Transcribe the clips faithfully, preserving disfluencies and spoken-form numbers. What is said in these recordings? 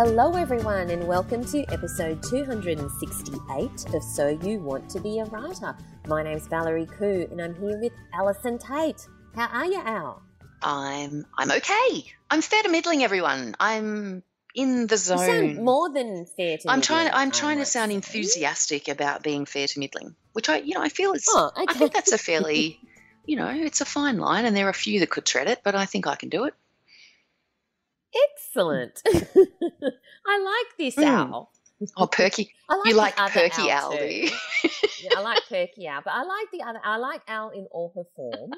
Hello everyone and welcome to episode two hundred sixty-eight of So You Want to Be a Writer. My name's Valerie Koo and I'm here with Alison Tait. How are you, Al? I'm I'm okay. I'm fair to middling, everyone. I'm in the zone. You sound more than fair to middling. I'm trying I'm trying to sound enthusiastic about being fair to middling, which I you know I feel is oh, okay. I think that's a fairly you know, it's a fine line and there are a few that could tread it, but I think I can do it. Excellent. I like this mm. owl. Oh, perky. I like you like perky owl, owl do you? Yeah, I like perky owl, but I like the other, I like owl in all her forms.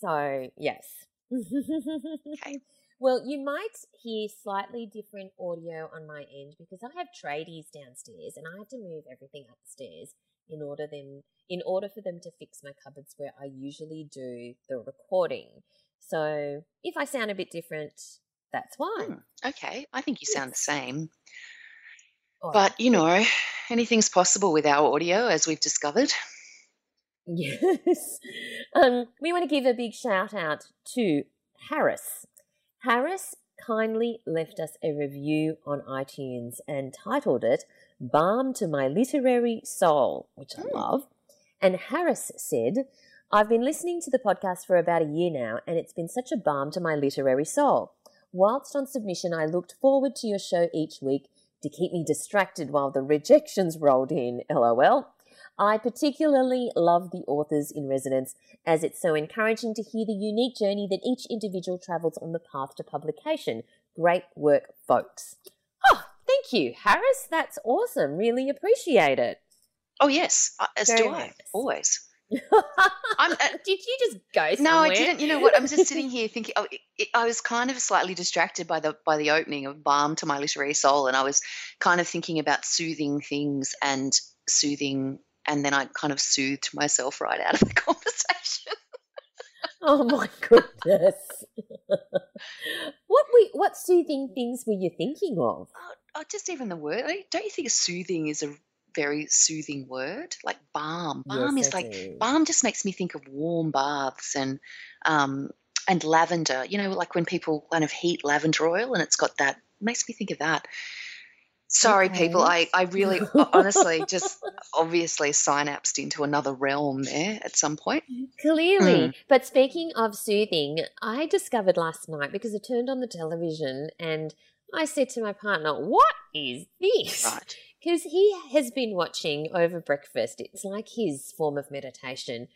So, yes. Okay. Well, you might hear slightly different audio on my end because I have tradies downstairs and I have to move everything upstairs in order them, in order for them to fix my cupboards where I usually do the recording. So if I sound a bit different, that's why. Hmm. Okay. I think you sound the same. All but, right. You know, anything's possible with our audio, as we've discovered. Yes. Um, we want to give a big shout out to Harris. Harris kindly left us a review on iTunes and titled it Balm to My Literary Soul, which hmm. I love. And Harris said, I've been listening to the podcast for about a year now, and it's been such a balm to my literary soul. Whilst on submission, I looked forward to your show each week to keep me distracted while the rejections rolled in, lol. I particularly love the authors in residence, as it's so encouraging to hear the unique journey that each individual travels on the path to publication. Great work, folks. Oh, thank you, Harris. That's awesome. Really appreciate it. Oh, yes, as Very do nice. I, always. I'm, uh, did you just go somewhere? No, I didn't. You know what? I'm just sitting here thinking. Oh, it, it, I was kind of slightly distracted by the by the opening of "Balm to My Literary Soul," and I was kind of thinking about soothing things and soothing, and then I kind of soothed myself right out of the conversation. Oh my goodness! What we what soothing things were you thinking of? Oh, oh, just even the word. Don't you think soothing is a very soothing word, like balm. Balm yes, is I like do. Balm just makes me think of warm baths and um and lavender. You know, like when people kind of heat lavender oil and it's got that. Makes me think of that. Sorry, okay. people. I I really honestly just obviously synapsed into another realm there at some point. Clearly, mm. but speaking of soothing, I discovered last night because I turned on the television and I said to my partner, "What is this?" Right. Because he has been watching over breakfast. It's like his form of meditation.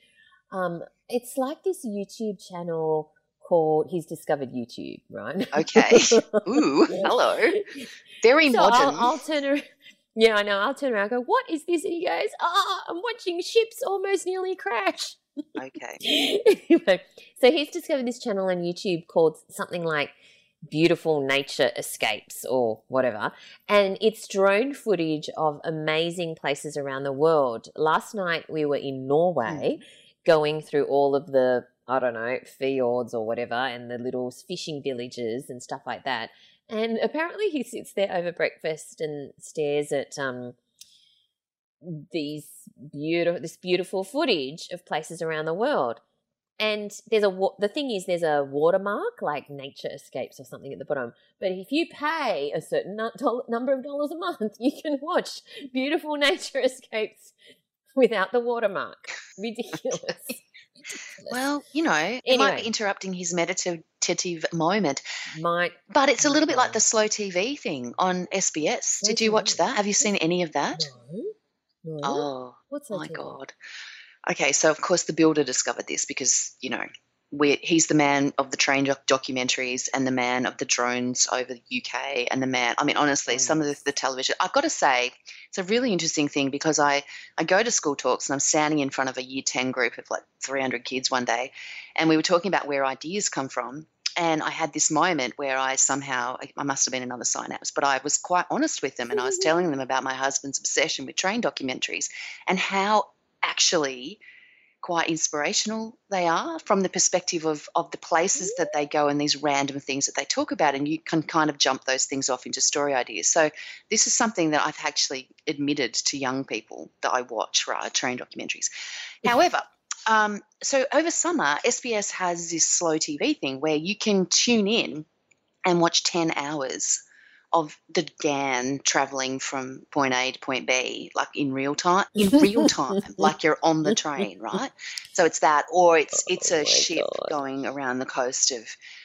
Um, it's like this YouTube channel called He's Discovered YouTube, right? Okay. Ooh, hello. Very so modern. I'll, I'll turn around. Yeah, I know. I'll turn around and go, what is this? And he goes, oh, I'm watching ships almost nearly crash. Okay. Anyway, so he's discovered this channel on YouTube called something like Beautiful Nature Escapes or whatever, and it's drone footage of amazing places around the world. Last night we were in Norway mm. going through all of the, I don't know, fjords or whatever and the little fishing villages and stuff like that, and apparently he sits there over breakfast and stares at um these beautiful this beautiful footage of places around the world. And there's a the thing is there's a watermark, like Nature Escapes or something at the bottom. But if you pay a certain no, number of dollars a month, you can watch Beautiful Nature Escapes without the watermark. Ridiculous. Okay. Ridiculous. Well, you know, anyway. It might be interrupting his meditative moment. Might, but it's a little bit like the slow T V thing on S B S. Did you watch that? Have you seen any of that? No. no. Oh, What's my T V? God. Okay, so of course the builder discovered this because, you know, we he's the man of the train doc documentaries and the man of the drones over the U K and the man – I mean, honestly, mm. some of the, the television – I've got to say it's a really interesting thing because I, I go to school talks and I'm standing in front of a year ten group of like three hundred kids one day, and we were talking about where ideas come from, and I had this moment where I somehow – I must have been another synapse, but I was quite honest with them and I was telling them about my husband's obsession with train documentaries and how – actually quite inspirational they are from the perspective of of the places that they go and these random things that they talk about, and you can kind of jump those things off into story ideas. So this is something that I've actually admitted to young people that I watch, right, train documentaries. Yeah. However, um, so over summer, S B S has this slow T V thing where you can tune in and watch ten hours of the G A N traveling from point A to point B, like in real time, in real time, like you're on the train, right? So it's that, or it's oh it's a ship God. going around the coast of,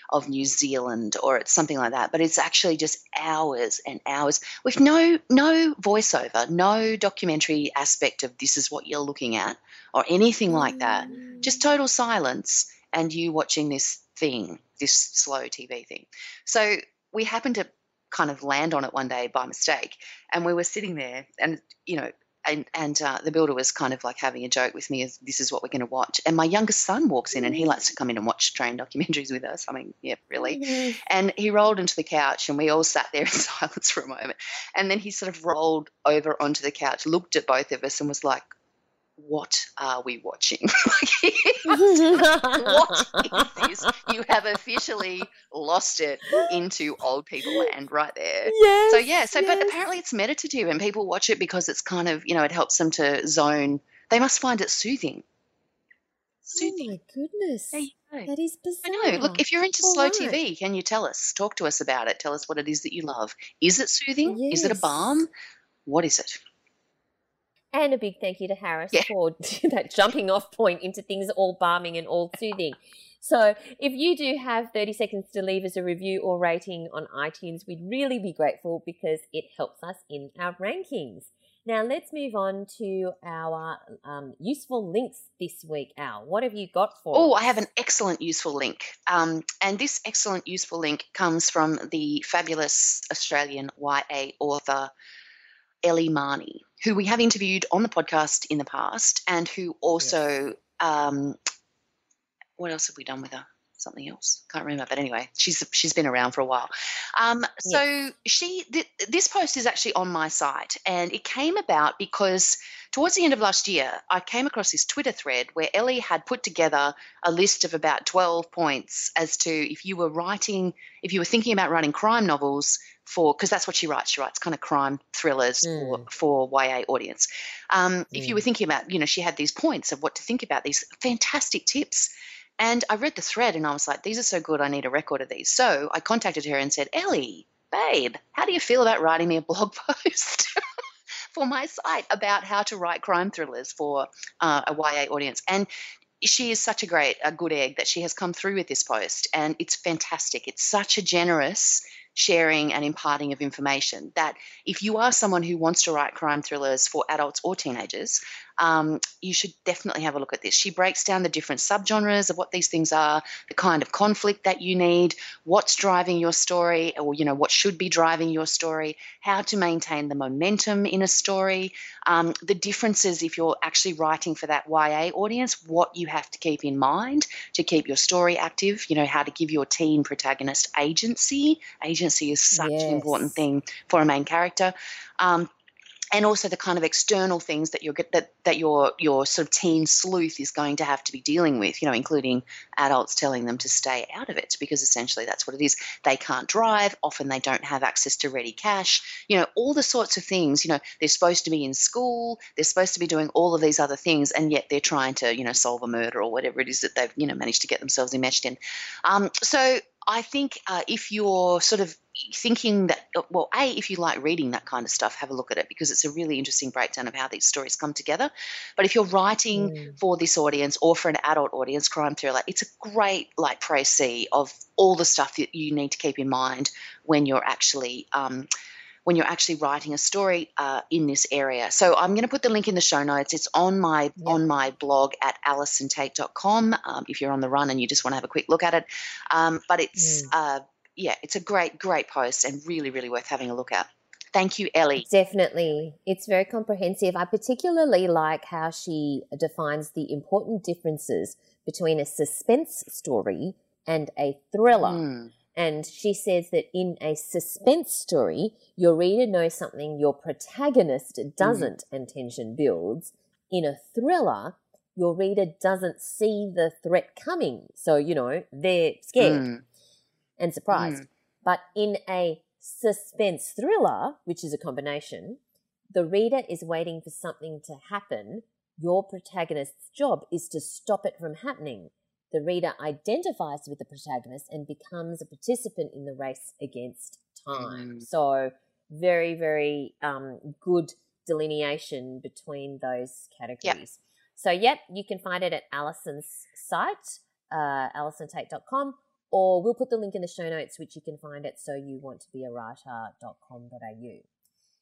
of New Zealand, or it's something like that. But it's actually just hours and hours with no no voiceover, no documentary aspect of this is what you're looking at or anything like that. Just total silence and you watching this thing, this slow T V thing. So we happened to kind of land on it one day by mistake, and we were sitting there, and you know, and and uh, the builder was kind of like having a joke with me, as this is what we're going to watch. And my youngest son walks in, and he likes to come in and watch train documentaries with us. I mean, yeah, really. Mm-hmm. And he rolled into the couch, and we all sat there in silence for a moment. And then he sort of rolled over onto the couch, looked at both of us, and was like, "What are we watching?" Like, what is this? You have officially lost it into old people land right there. Yes, so, yeah. So, yes. But apparently it's meditative, and people watch it because it's kind of, you know, it helps them to zone. They must find it soothing. Soothing. Oh, my goodness. There you go. That is bizarre. I know. Look, if you're into All slow right. T V, can you tell us? Talk to us about it. Tell us what it is that you love. Is it soothing? Yes. Is it a balm? What is it? And a big thank you to Harris yeah. for that jumping off point into things all balming and all soothing. So if you do have thirty seconds to leave us a review or rating on iTunes, we'd really be grateful because it helps us in our rankings. Now let's move on to our um, useful links this week, Al. What have you got for us? Oh, I have an excellent useful link. Um, and this excellent useful link comes from the fabulous Australian Y A author, Ellie Marnie, who we have interviewed on the podcast in the past, and who also, yes. um, what else have we done with her? Something else, can't remember. But anyway, she's she's been around for a while. Um, so yes. she th- this post is actually on my site, and it came about because towards the end of last year, I came across this Twitter thread where Ellie had put together a list of about twelve points as to if you were writing, if you were thinking about writing crime novels. For because that's what she writes. She writes kind of crime thrillers mm. for, for Y A audience. Um, mm. If you were thinking about, you know, she had these points of what to think about, these fantastic tips. And I read the thread and I was like, these are so good, I need a record of these. So I contacted her and said, Ellie, babe, how do you feel about writing me a blog post for my site about how to write crime thrillers for uh, a Y A audience? And she is such a great, a good egg that she has come through with this post, and it's fantastic. It's such a generous sharing and imparting of information that if you are someone who wants to write crime thrillers for adults or teenagers, um, you should definitely have a look at this. She breaks down the different subgenres of what these things are, the kind of conflict that you need, what's driving your story, or you know what should be driving your story, how to maintain the momentum in a story, um, the differences if you're actually writing for that Y A audience, what you have to keep in mind to keep your story active, you know, how to give your teen protagonist agency. Agency is such yes. an important thing for a main character, um, and also the kind of external things that your that that your your sort of teen sleuth is going to have to be dealing with, you know, including adults telling them to stay out of it because essentially that's what it is. They can't drive. Often they don't have access to ready cash. You know, all the sorts of things. You know, they're supposed to be in school. They're supposed to be doing all of these other things, and yet they're trying to, you know, solve a murder or whatever it is that they've, you know, managed to get themselves enmeshed in. Um, so. I think uh, if you're sort of thinking that, well, A, if you like reading that kind of stuff, have a look at it because it's a really interesting breakdown of how these stories come together. But if you're writing mm. for this audience or for an adult audience, crime thriller, it's a great like précis of all the stuff that you need to keep in mind when you're actually um, when you're actually writing a story uh, in this area. So I'm going to put the link in the show notes. It's on my yeah. on my blog at alison tait dot com um, if you're on the run and you just want to have a quick look at it. Um, but it's, mm. uh, yeah, it's a great, great post and really, really worth having a look at. Thank you, Ellie. Definitely. It's very comprehensive. I particularly like how she defines the important differences between a suspense story and a thriller. Mm. And she says that in a suspense story, your reader knows something your protagonist doesn't mm. and tension builds. In a thriller, your reader doesn't see the threat coming. So, you know, they're scared mm. and surprised. Mm. But in a suspense thriller, which is a combination, the reader is waiting for something to happen. Your protagonist's job is to stop it from happening. The reader identifies with the protagonist and becomes a participant in the race against time. So very, very um, good delineation between those categories. Yep. So, yep, you can find it at Alison's site, uh, alison tait dot com, or we'll put the link in the show notes, which you can find at so you want to be a writer dot com dot a u.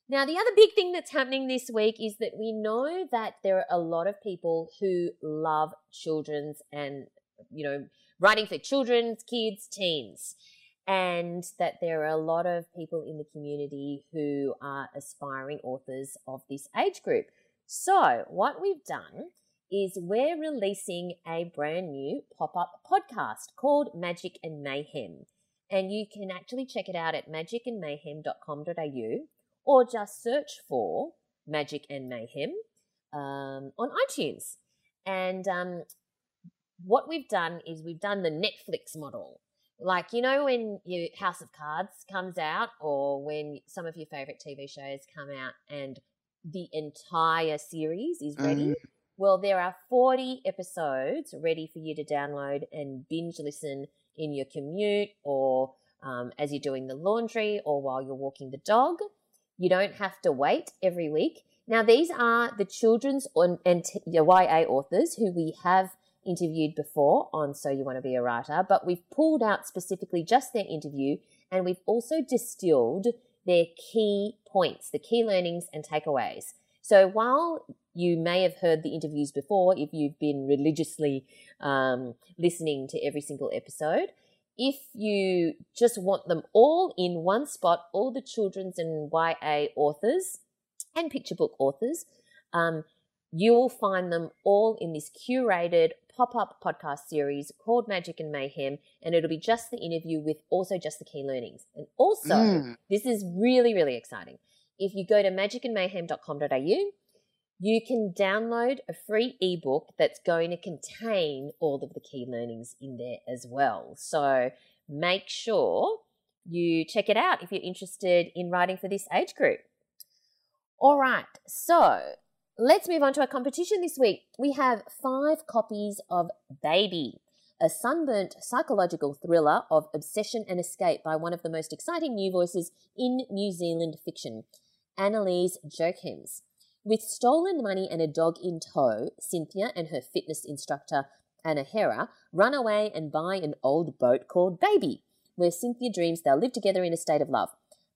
Now, the other big thing that's happening this week is that we know that there are a lot of people who love children's and, you know, writing for children's, kids, teens, and that there are a lot of people in the community who are aspiring authors of this age group. So what we've done is we're releasing a brand new pop-up podcast called Magic and Mayhem, and you can actually check it out at magic and mayhem dot com dot a u or just search for Magic and Mayhem um, on iTunes. And um, what we've done is we've done the Netflix model. Like, you know, when your House of Cards comes out or when some of your favourite T V shows come out and the entire series is ready, um. Well, there are forty episodes ready for you to download and binge listen in your commute or um, as you're doing the laundry or while you're walking the dog. You don't have to wait every week. Now, these are the children's and Y A authors who we have interviewed before on So You Want to Be a Writer, but we've pulled out specifically just their interview, and we've also distilled their key points, the key learnings and takeaways. So while you may have heard the interviews before, if you've been religiously um, listening to every single episode, if you just want them all in one spot, all the children's and Y A authors and picture book authors, um, you will find them all in this curated pop-up podcast series called Magic and Mayhem, and it'll be just the interview with also just the key learnings. And also, mm. this is really, really exciting. If you go to magic and mayhem dot com dot a u, you can download a free ebook that's going to contain all of the key learnings in there as well. So make sure you check it out if you're interested in writing for this age group. All right, so let's move on to our competition this week. We have five copies of Baby, a sunburnt psychological thriller of obsession and escape by one of the most exciting new voices in New Zealand fiction, Annaleese Jochims. With stolen money and a dog in tow, Cynthia and her fitness instructor, Anna Hera, run away and buy an old boat called Baby, where Cynthia dreams they'll live together in a state of love.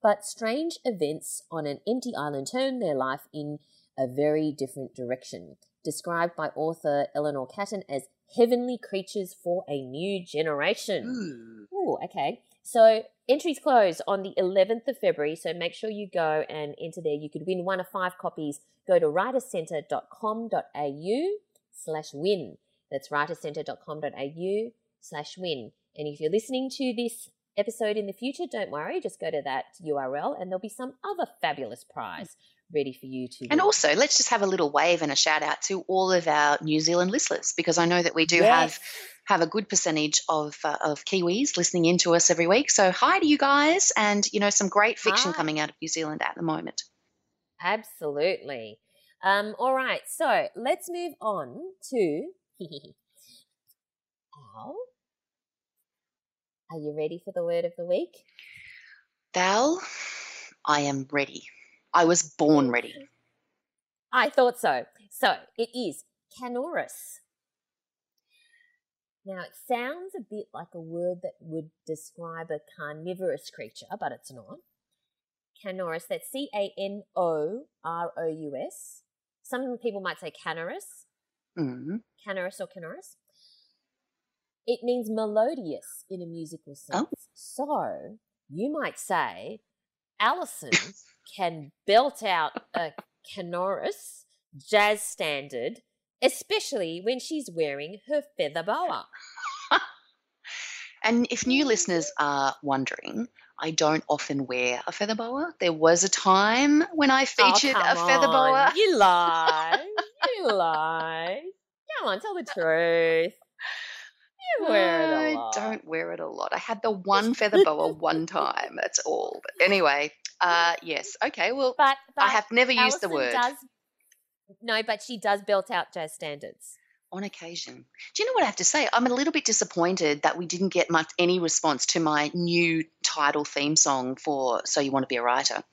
But strange events on an empty island turn their life in a very different direction. Described by author Eleanor Catton as heavenly creatures for a new generation. Mm. Oh, okay. So entries close on the eleventh of February, so make sure you go and enter there. You could win one of five copies. Go to writercentre.com.au slash win. That's writercentre.com.au slash win. And if you're listening to this episode in the future, don't worry, just go to that U R L and there'll be some other fabulous prize ready for you to win. And also, let's just have a little wave and a shout out to all of our New Zealand listeners, because I know that we do yes. have have a good percentage of uh, of Kiwis listening in to us every week. So hi to you guys, and you know, some great fiction hi. coming out of New Zealand at the moment. Absolutely. Um, all right, so let's move on to Ow. Are you ready for the word of the week? Val, I am ready. I was born ready. I thought so. So it is canorous. Now, it sounds a bit like a word that would describe a carnivorous creature, but it's not. Canorous, that's C A N O R O U S. Some people might say canorous. Mm. Canorous or canorous. It means melodious in a musical sense. Oh. So you might say Alison can belt out a canorous jazz standard, especially when she's wearing her feather boa. And if new listeners are wondering, I don't often wear a feather boa. There was a time when I featured oh, a feather boa. On. You lie. You lie. Come on, tell the truth. You wear it a lot. I don't wear it a lot. I had the one feather boa one time. That's all. But anyway, uh, yes. Okay, well, but, but I have never Alison used the word. Does, no, but she does belt out jazz standards. on occasion. Do you know what I have to say? I'm a little bit disappointed that we didn't get much any response to my new title theme song for So You Want to Be a Writer.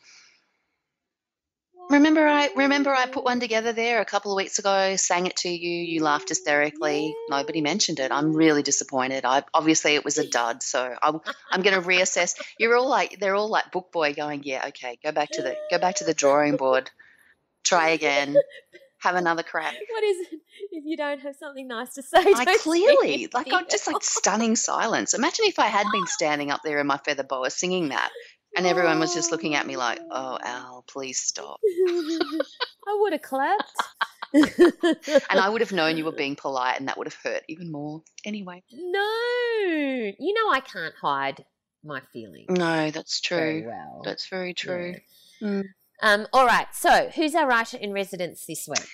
Remember I remember I put one together there a couple of weeks ago, sang it to you, you laughed hysterically. Nobody mentioned it. I'm really disappointed. I obviously it was a dud, so I'm, I'm going to reassess. You're all like they're all like book boy going, yeah, okay, go back to the go back to the drawing board. Try again. Have another crack. What is it if you don't have something nice to say? I clearly, like I'm just like stunning silence. Imagine if I had been standing up there in my feather boa singing that. And everyone was just looking at me like, oh, Al, please stop. I would have clapped. And I would have known you were being polite and that would have hurt even more. Anyway. No. You know I can't hide my feelings. No, that's true. Very well. That's very true. Yeah. Mm. Um, all right. So who's our writer in residence this week?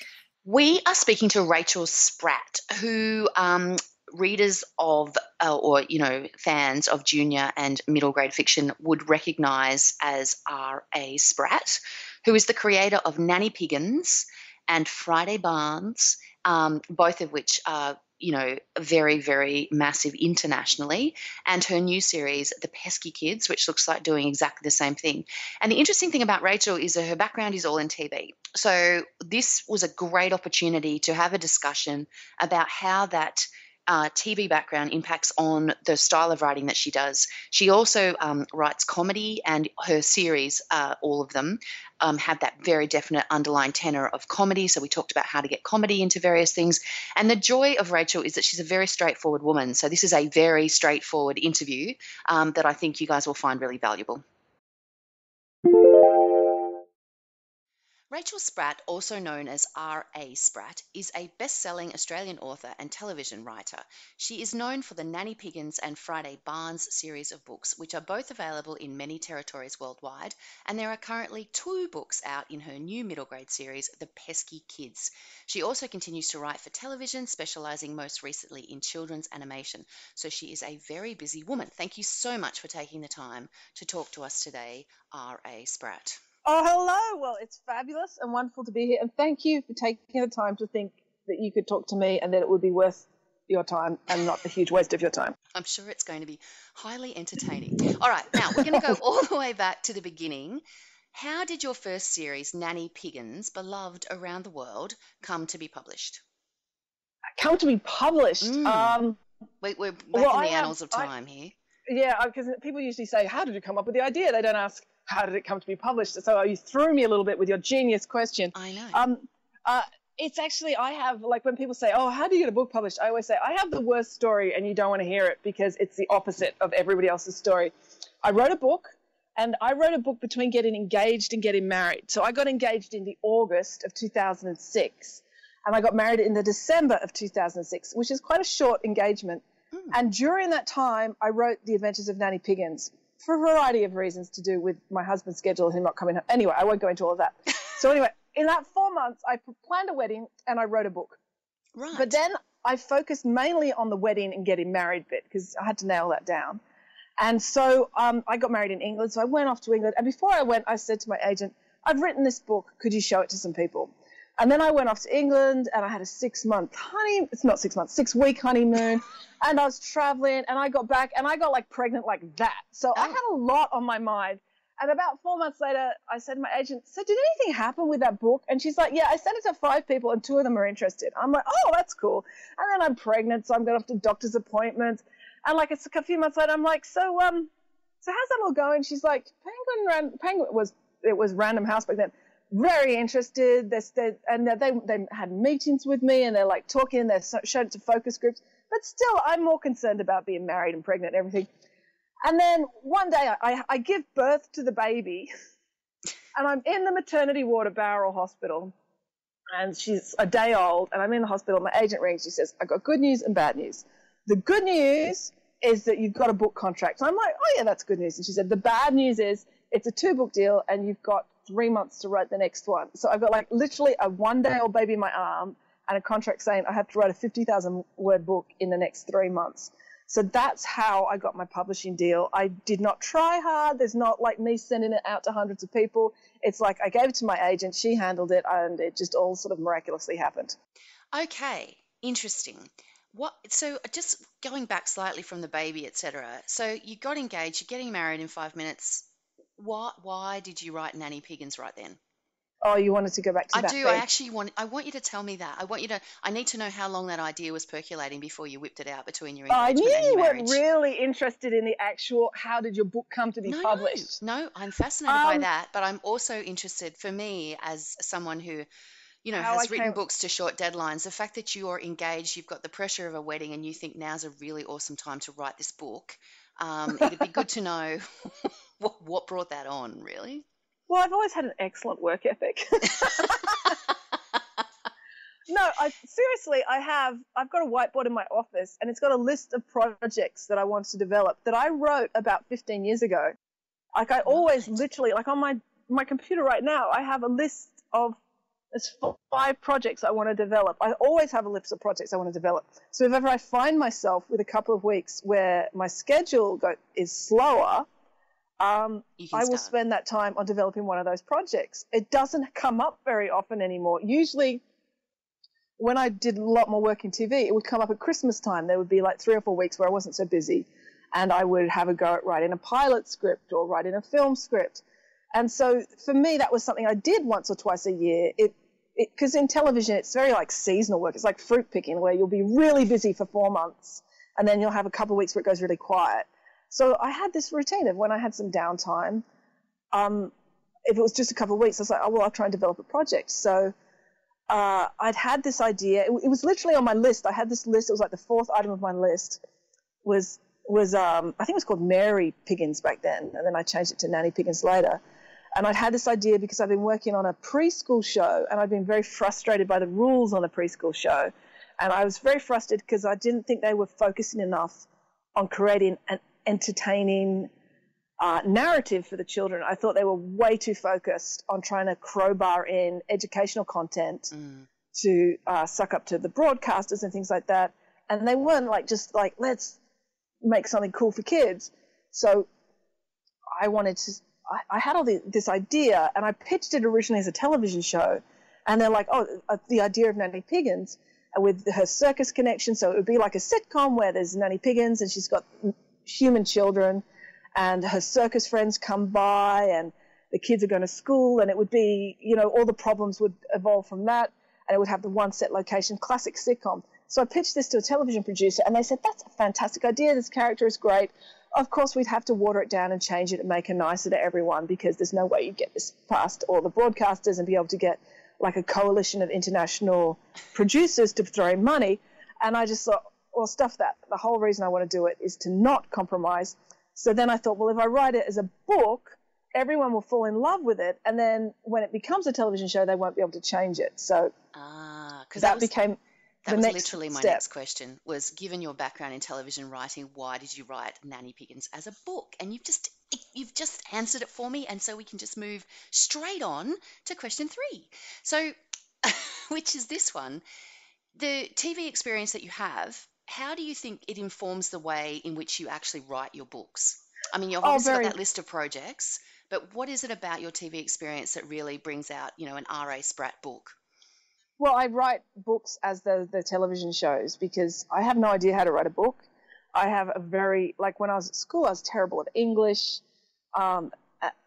We are speaking to Rachel Spratt, who um, – readers of uh, or, you know, fans of junior and middle grade fiction would recognise as R A Spratt, who is the creator of Nanny Piggins and Friday Barnes, um, both of which are, you know, very, very massive internationally, and her new series, The Pesky Kids, which looks like doing exactly the same thing. And the interesting thing about Rachel is that her background is all in T V. So this was a great opportunity to have a discussion about how that Uh, T V background impacts on the style of writing that she does. She also um, writes comedy, and her series, uh, all of them, um, have that very definite underlying tenor of comedy. So we talked about how to get comedy into various things. And the joy of Rachel is that she's a very straightforward woman. So this is a very straightforward interview um, that I think you guys will find really valuable. Rachel Spratt, also known as R A. Spratt, is a best-selling Australian author and television writer. She is known for the Nanny Piggins and Friday Barnes series of books, which are both available in many territories worldwide, and there are currently two books out in her new middle-grade series, The Pesky Kids. She also continues to write for television, specialising most recently in children's animation, so she is a very busy woman. Thank you so much for taking the time to talk to us today, R A. Spratt. Oh, hello. Well, it's fabulous and wonderful to be here. And thank you for taking the time to think that you could talk to me and that it would be worth your time and not a huge waste of your time. I'm sure it's going to be highly entertaining. All right. Now, we're going to go all the way back to the beginning. How did your first series, Nanny Piggins, beloved around the world, come to be published? Come to be published? Mm. Um, we, we're back well, in the I annals am, of time I, here. Yeah, because people usually say, how did you come up with the idea? They don't ask, how did it come to be published? So you threw me a little bit with your genius question. I know. Um, uh, it's actually, I have, like when people say, oh, how do you get a book published? I always say, I have the worst story and you don't want to hear it because it's the opposite of everybody else's story. I wrote a book and I wrote a book between getting engaged and getting married. So I got engaged in the August of two thousand six and I got married in the December of two thousand six, which is quite a short engagement. Mm. And during that time, I wrote The Adventures of Nanny Piggins, for a variety of reasons to do with my husband's schedule, him not coming home. Anyway, I won't go into all of that. So anyway, in that four months, I planned a wedding and I wrote a book. Right. But then I focused mainly on the wedding and getting married bit because I had to nail that down. And so um, I got married in England, so I went off to England. And before I went, I said to my agent, I've written this book. Could you show it to some people? And then I went off to England and I had a six-month honeymoon. It's not six months, six-week honeymoon. And I was traveling and I got back and I got, like, pregnant like that. So oh. I had a lot on my mind. And about four months later, I said to my agent, so did anything happen with that book? And she's like, yeah, I sent it to five people and two of them are interested. I'm like, oh, that's cool. And then I'm pregnant, so I'm going off to doctor's appointments. And, like, it's a few months later, I'm like, so um, so how's that all going? She's like, Penguin, ran, Penguin was, it was Random House back then. Very interested, they're, they're, and they they had meetings with me, and they're like talking. They're shown it to focus groups, but still, I'm more concerned about being married and pregnant and everything. And then one day, I, I give birth to the baby, and I'm in the maternity ward at Bowral Hospital, and she's a day old, and I'm in the hospital. My agent rings. She says, "I got good news and bad news. The good news is that you've got a book contract." And I'm like, "Oh yeah, that's good news." And she said, "The bad news is it's a two book deal, and you've got three months to write the next one." So I've got, like, literally a one-day-old baby in my arm and a contract saying I have to write a fifty thousand word book in the next three months. So that's how I got my publishing deal. I did not try hard. There's not, like, me sending it out to hundreds of people. It's like I gave it to my agent. She handled it, and it just all sort of miraculously happened. Okay. Interesting. What? So just going back slightly from the baby, et cetera. So you got engaged. You're getting married in five minutes. Why? Why did you write Nanny Piggins right then? Oh, you wanted to go back to I that? I do. Bed. I actually want. I want you to tell me that. I want you to. I need to know how long that idea was percolating before you whipped it out between your engagement and marriage. I knew you weren't really interested in the actual. How did your book come to be no, published? No, no, I'm fascinated um, by that, but I'm also interested. For me, as someone who, you know, has I written came... books to short deadlines, the fact that you are engaged, you've got the pressure of a wedding, and you think now's a really awesome time to write this book. Um, it'd be good to know what, what brought that on, really. Well, I've always had an excellent work ethic. No, I, seriously, I have. I've got a whiteboard in my office, and it's got a list of projects that I want to develop that I wrote about fifteen years ago. Like I right. always literally, like on my, my computer right now, I have a list of it's five projects I want to develop. I always have a list of projects I want to develop. So if ever I find myself with a couple of weeks where my schedule go, is slower, Um, I will spend that time on developing one of those projects. It doesn't come up very often anymore. Usually when I did a lot more work in T V, it would come up at Christmas time. There would be like three or four weeks where I wasn't so busy, and I would have a go at writing a pilot script or writing a film script. And so for me, that was something I did once or twice a year. It, it, 'cause in television, it's very like seasonal work. It's like fruit picking, where you'll be really busy for four months and then you'll have a couple of weeks where it goes really quiet. So I had this routine of when I had some downtime, um, if it was just a couple of weeks, I was like, oh, well, I'll try and develop a project. So uh, I'd had this idea. It, it was literally on my list. I had this list. It was like the fourth item of my list was, was um, I think it was called Mary Piggins back then, and then I changed it to Nanny Piggins later. And I'd had this idea because I'd been working on a preschool show, and I'd been very frustrated by the rules on a preschool show. And I was very frustrated because I didn't think they were focusing enough on creating an entertaining uh, narrative for the children. I thought they were way too focused on trying to crowbar in educational content mm. to uh, suck up to the broadcasters and things like that. And they weren't like just like, let's make something cool for kids. So I wanted to, I, I had all the, this idea, and I pitched it originally as a television show. And they're like, oh, the idea of Nanny Piggins with her circus connection. So it would be like a sitcom where there's Nanny Piggins and she's got human children, and her circus friends come by, and the kids are going to school, and it would be, you know, all the problems would evolve from that, and it would have the one set location, classic sitcom. So I pitched this to a television producer, and they said, that's a fantastic idea. This character is great. Of course, we'd have to water it down and change it and make it nicer to everyone, because there's no way you'd get this past all the broadcasters and be able to get like a coalition of international producers to throw in money. And I just thought, well, stuff that. The whole reason I want to do it is to not compromise. So then I thought, well, if I write it as a book, everyone will fall in love with it, and then when it becomes a television show, they won't be able to change it. So ah, that, that was, became that the was next literally my step. Next question was, given your background in television writing, why did you write Nanny Piggins as a book? And you've just you've just answered it for me, and so we can just move straight on to question three. So, which is this one, the T V experience that you have. How do you think it informs the way in which you actually write your books? I mean, you've obviously oh, very... got that list of projects, but what is it about your T V experience that really brings out, you know, an R A Spratt book? Well, I write books as the, the television shows, because I have no idea how to write a book. I have a very, like when I was at school, I was terrible at English. Um,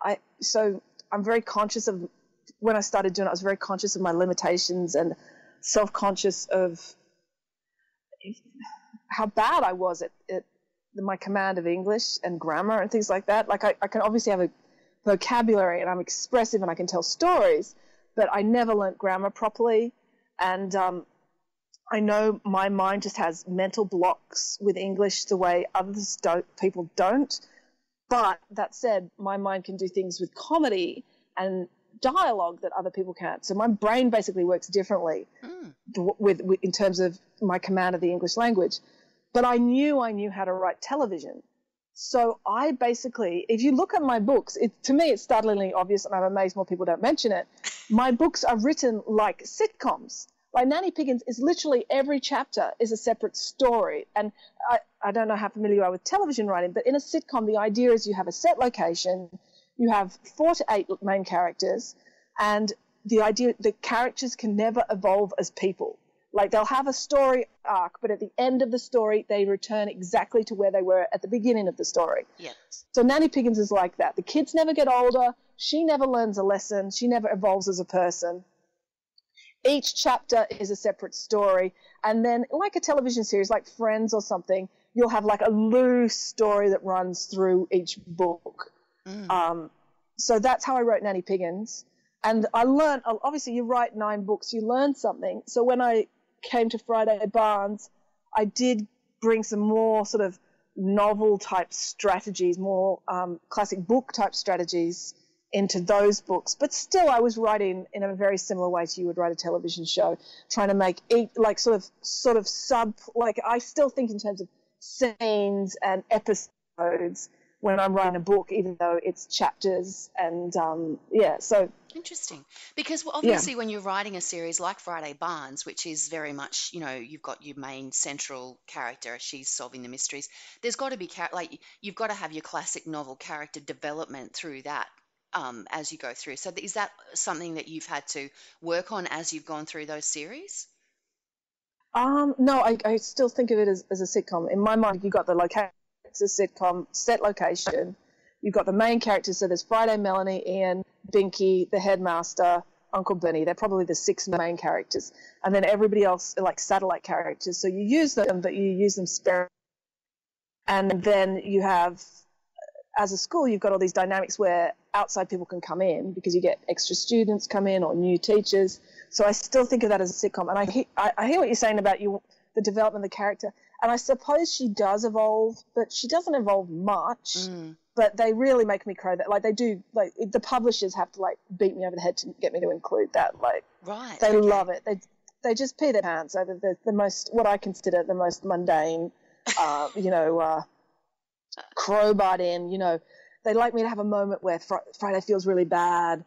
I so I'm very conscious of, when I started doing it, I was very conscious of my limitations and self-conscious of how bad I was at, at my command of English and grammar and things like that. Like I, I can obviously have a vocabulary, and I'm expressive, and I can tell stories, but I never learnt grammar properly. And um, I know my mind just has mental blocks with English the way others don't, people don't. But that said, my mind can do things with comedy and dialogue that other people can't. So my brain basically works differently mm. with, with in terms of my command of the English language. But I knew I knew how to write television. So I basically, if you look at my books, it, to me it's startlingly obvious, and I'm amazed more people don't mention it. My books are written like sitcoms. Like Nanny Piggins is literally every chapter is a separate story. And I, I don't know how familiar you are with television writing, but in a sitcom, the idea is you have a set location, you have four to eight main characters, and the idea that characters can never evolve as people. Like, they'll have a story arc, but at the end of the story, they return exactly to where they were at the beginning of the story. Yes. So Nanny Piggins is like that. The kids never get older. She never learns a lesson. She never evolves as a person. Each chapter is a separate story. And then, like a television series, like Friends or something, you'll have like a loose story that runs through each book. Mm. Um, so that's how I wrote Nanny Piggins. And I learned, obviously you write nine books, you learn something. So when I came to Friday Barnes, I did bring some more sort of novel type strategies, more um, classic book type strategies into those books. But still, I was writing in a very similar way to you would write a television show, trying to make each, like sort of sort of sub, like I still think in terms of scenes and episodes when I'm writing a book, even though it's chapters and, um, yeah, so. Interesting. Because obviously yeah. when you're writing a series like Friday Barnes, which is very much, you know, you've got your main central character, she's solving the mysteries, there's got to be, like, you've got to have your classic novel character development through that um, as you go through. So is that something that you've had to work on as you've gone through those series? Um, no, I, I still think of it as, as a sitcom. In my mind, you've got the location. It's a sitcom, set location. You've got the main characters. So there's Friday, Melanie, Ian, Binky, the headmaster, Uncle Benny. They're probably the six main characters. And then everybody else are like satellite characters. So you use them, but you use them sparingly. And then you have, as a school, you've got all these dynamics where outside people can come in because you get extra students come in or new teachers. So I still think of that as a sitcom. And I, he- I, I hear what you're saying about you, the development of the character. And I suppose she does evolve, but she doesn't evolve much. Mm. But they really make me cry that, like, they do, like, the publishers have to, like, beat me over the head to get me to include that. Like, right. They okay. love it. They they just pee their pants over the, the most, what I consider the most mundane, uh, you know, uh, crowbarred in, you know. They like me to have a moment where Fr- Friday feels really bad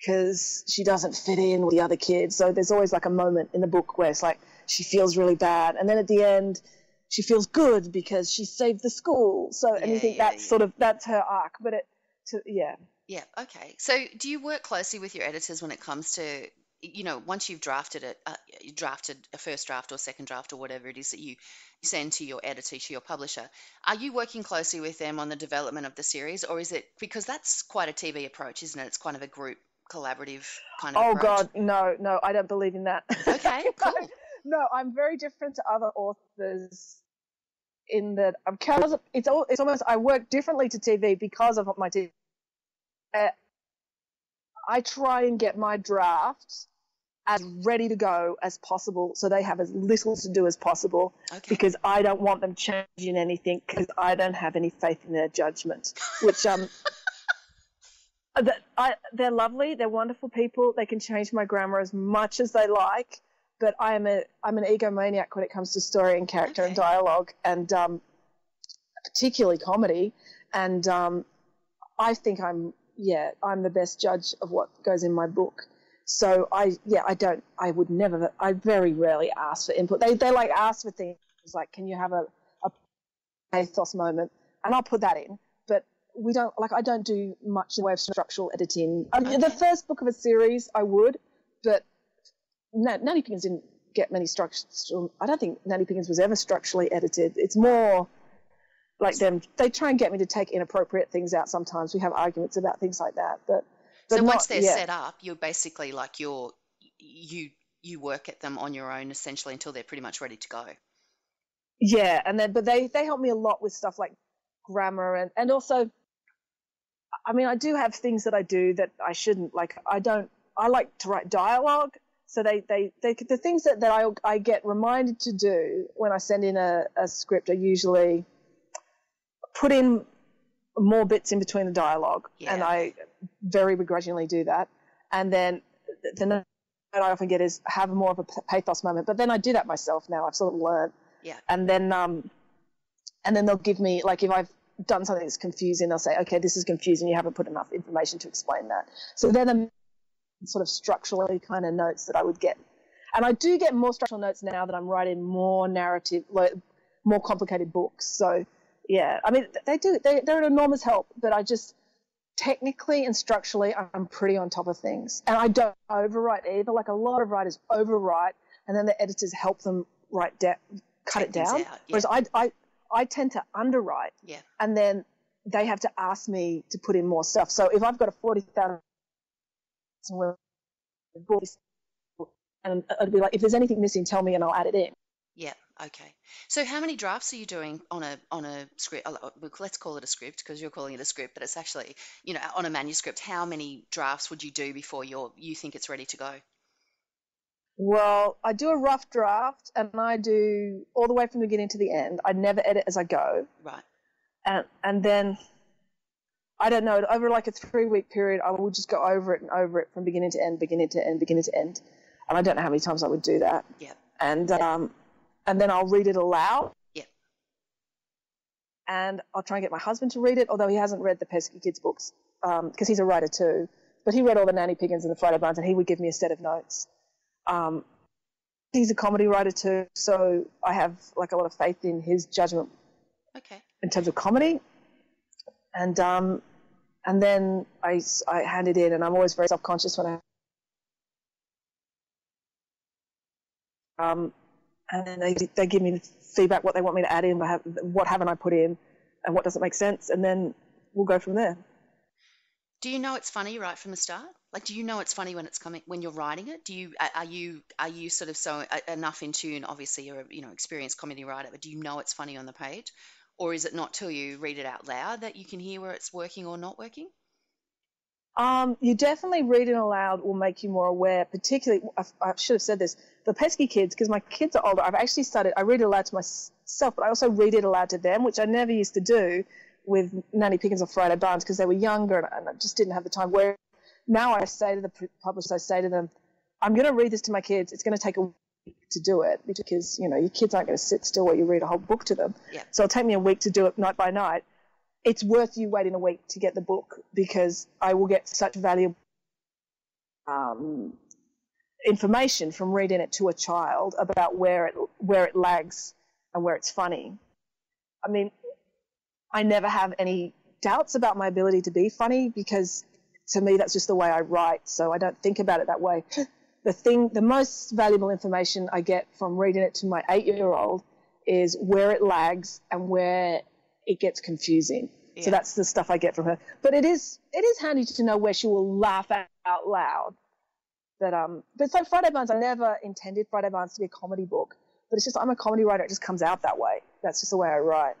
because she doesn't fit in with the other kids. So there's always, like, a moment in the book where it's like she feels really bad. And then at the end, she feels good because she saved the school. So, and yeah, you think yeah, that's yeah. sort of, that's her arc, but it, to, yeah. Yeah. Okay. So do you work closely with your editors when it comes to, you know, once you've drafted it, uh, you drafted a first draft or second draft or whatever it is that you send to your editor, to your publisher, are you working closely with them on the development of the series, or is it, because that's quite a T V approach, isn't it? It's kind of a group collaborative kind of oh, approach. God, no, no, I don't believe in that. Okay, cool. No, I'm very different to other authors. In that, I'm it's all, it's almost I work differently to T V because of my T V. Uh, I try and get my drafts as ready to go as possible, so they have as little to do as possible. Okay. Because I don't want them changing anything, because I don't have any faith in their judgment. Which um, that I they're lovely, they're wonderful people. They can change my grammar as much as they like. But I am a I'm an egomaniac when it comes to story and character okay. and dialogue and um, particularly comedy. And um, I think I'm yeah I'm the best judge of what goes in my book. So I yeah I don't I would never I very rarely ask for input. They they like ask for things like, can you have a, a pathos moment, and I'll put that in. But we don't like I don't do much in the way of structural editing. Okay. The first book of a series I would, but. Nanny Piggins didn't get many structural. I don't think Nanny Piggins was ever structurally edited. It's more like them. They try and get me to take inappropriate things out sometimes. We have arguments about things like that. But, but so not, once they're yeah. set up, you're basically like you're, you you work at them on your own essentially until they're pretty much ready to go. Yeah, and then but they, they help me a lot with stuff like grammar and, and also, I mean, I do have things that I do that I shouldn't. Like I don't, I like to write dialogue. So they, they, they the things that, that I I get reminded to do when I send in a, a script are usually put in more bits in between the dialogue, yeah. and I very begrudgingly do that. And then the note I often get is have more of a pathos moment. But then I do that myself now. I've sort of learned. Yeah. And then um, and then they'll give me, like, if I've done something that's confusing, they'll say, okay, this is confusing. You haven't put enough information to explain that. So they're the sort of structurally kind of notes that I would get. And I do get more structural notes now that I'm writing more narrative, like more complicated books. So, yeah, I mean, they do, they, they're an enormous help, but I just technically and structurally I'm pretty on top of things. And I don't overwrite either. Like a lot of writers overwrite and then the editors help them write da- cut Take it down. Out, yeah. Whereas I, I, I tend to underwrite, yeah. and then they have to ask me to put in more stuff. So if I've got a forty thousand and I'd be like, if there's anything missing, tell me and I'll add it in. Yeah. Okay. So how many drafts are you doing on a on a script? Let's call it a script because you're calling it a script, but it's actually, you know, on a manuscript. How many drafts would you do before you're you think it's ready to go? Well, I do a rough draft, and I do all the way from the beginning to the end. I never edit as I go. Right. And and then I don't know, over like a three week period, I will just go over it and over it from beginning to end, beginning to end, beginning to end. And I don't know how many times I would do that. Yeah. And um. And then I'll read it aloud. Yeah. And I'll try and get my husband to read it, although he hasn't read the Pesky Kids books because um, he's a writer too. But he read all the Nanny Piggins and the Friday Barnes, and he would give me a set of notes. Um, he's a comedy writer too, so I have like a lot of faith in his judgment. Okay. In terms of comedy, and um, and then I I hand it in, and I'm always very self conscious when I um. And then they they give me the feedback, what they want me to add in, what haven't I put in, and what doesn't make sense, and then we'll go from there. Do you know it's funny right from the start? Like, do you know it's funny when it's coming when you're writing it? Do you are you are you sort of so enough in tune? Obviously, you're a you know experienced comedy writer, but do you know it's funny on the page, or is it not till you read it out loud that you can hear where it's working or not working? Um, you definitely reading aloud will make you more aware, particularly, I, I should have said this, the Pesky Kids, because my kids are older, I've actually started, I read it aloud to myself, but I also read it aloud to them, which I never used to do with Nanny Piggins or Friday Barnes because they were younger and, and I just didn't have the time. Where now I say to the publishers, I say to them, I'm going to read this to my kids. It's going to take a week to do it because, you know, your kids aren't going to sit still while you read a whole book to them. Yeah. So it'll take me a week to do it night by night. It's worth you waiting a week to get the book because I will get such valuable um, information from reading it to a child about where it where it lags and where it's funny. I mean, I never have any doubts about my ability to be funny because to me that's just the way I write, so I don't think about it that way. The thing, the most valuable information I get from reading it to my eight-year-old is where it lags and where it gets confusing. Yeah. So that's the stuff I get from her. But it is it is handy to know where she will laugh at, out loud. But um, but so Friday Barnes, I never intended Friday Barnes to be a comedy book. But it's just I'm a comedy writer. It just comes out that way. That's just the way I write.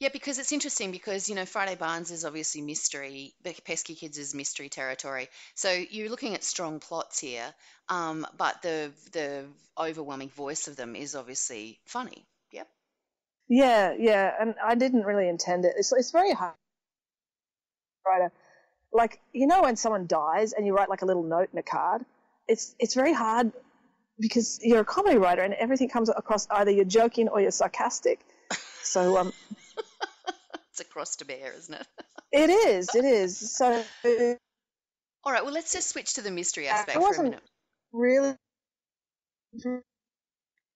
Yeah, because it's interesting because, you know, Friday Barnes is obviously mystery. The Pesky Kids is mystery territory. So you're looking at strong plots here, um, but the the overwhelming voice of them is obviously funny. Yeah, yeah, and I didn't really intend it. It's it's very hard, writer. Like, you know, when someone dies and you write like a little note in a card, it's it's very hard because you're a comedy writer and everything comes across either you're joking or you're sarcastic. So um, it's a cross to bear, isn't it? It is. It is. So. Uh, All right. Well, let's just switch to the mystery aspect for a minute. Really.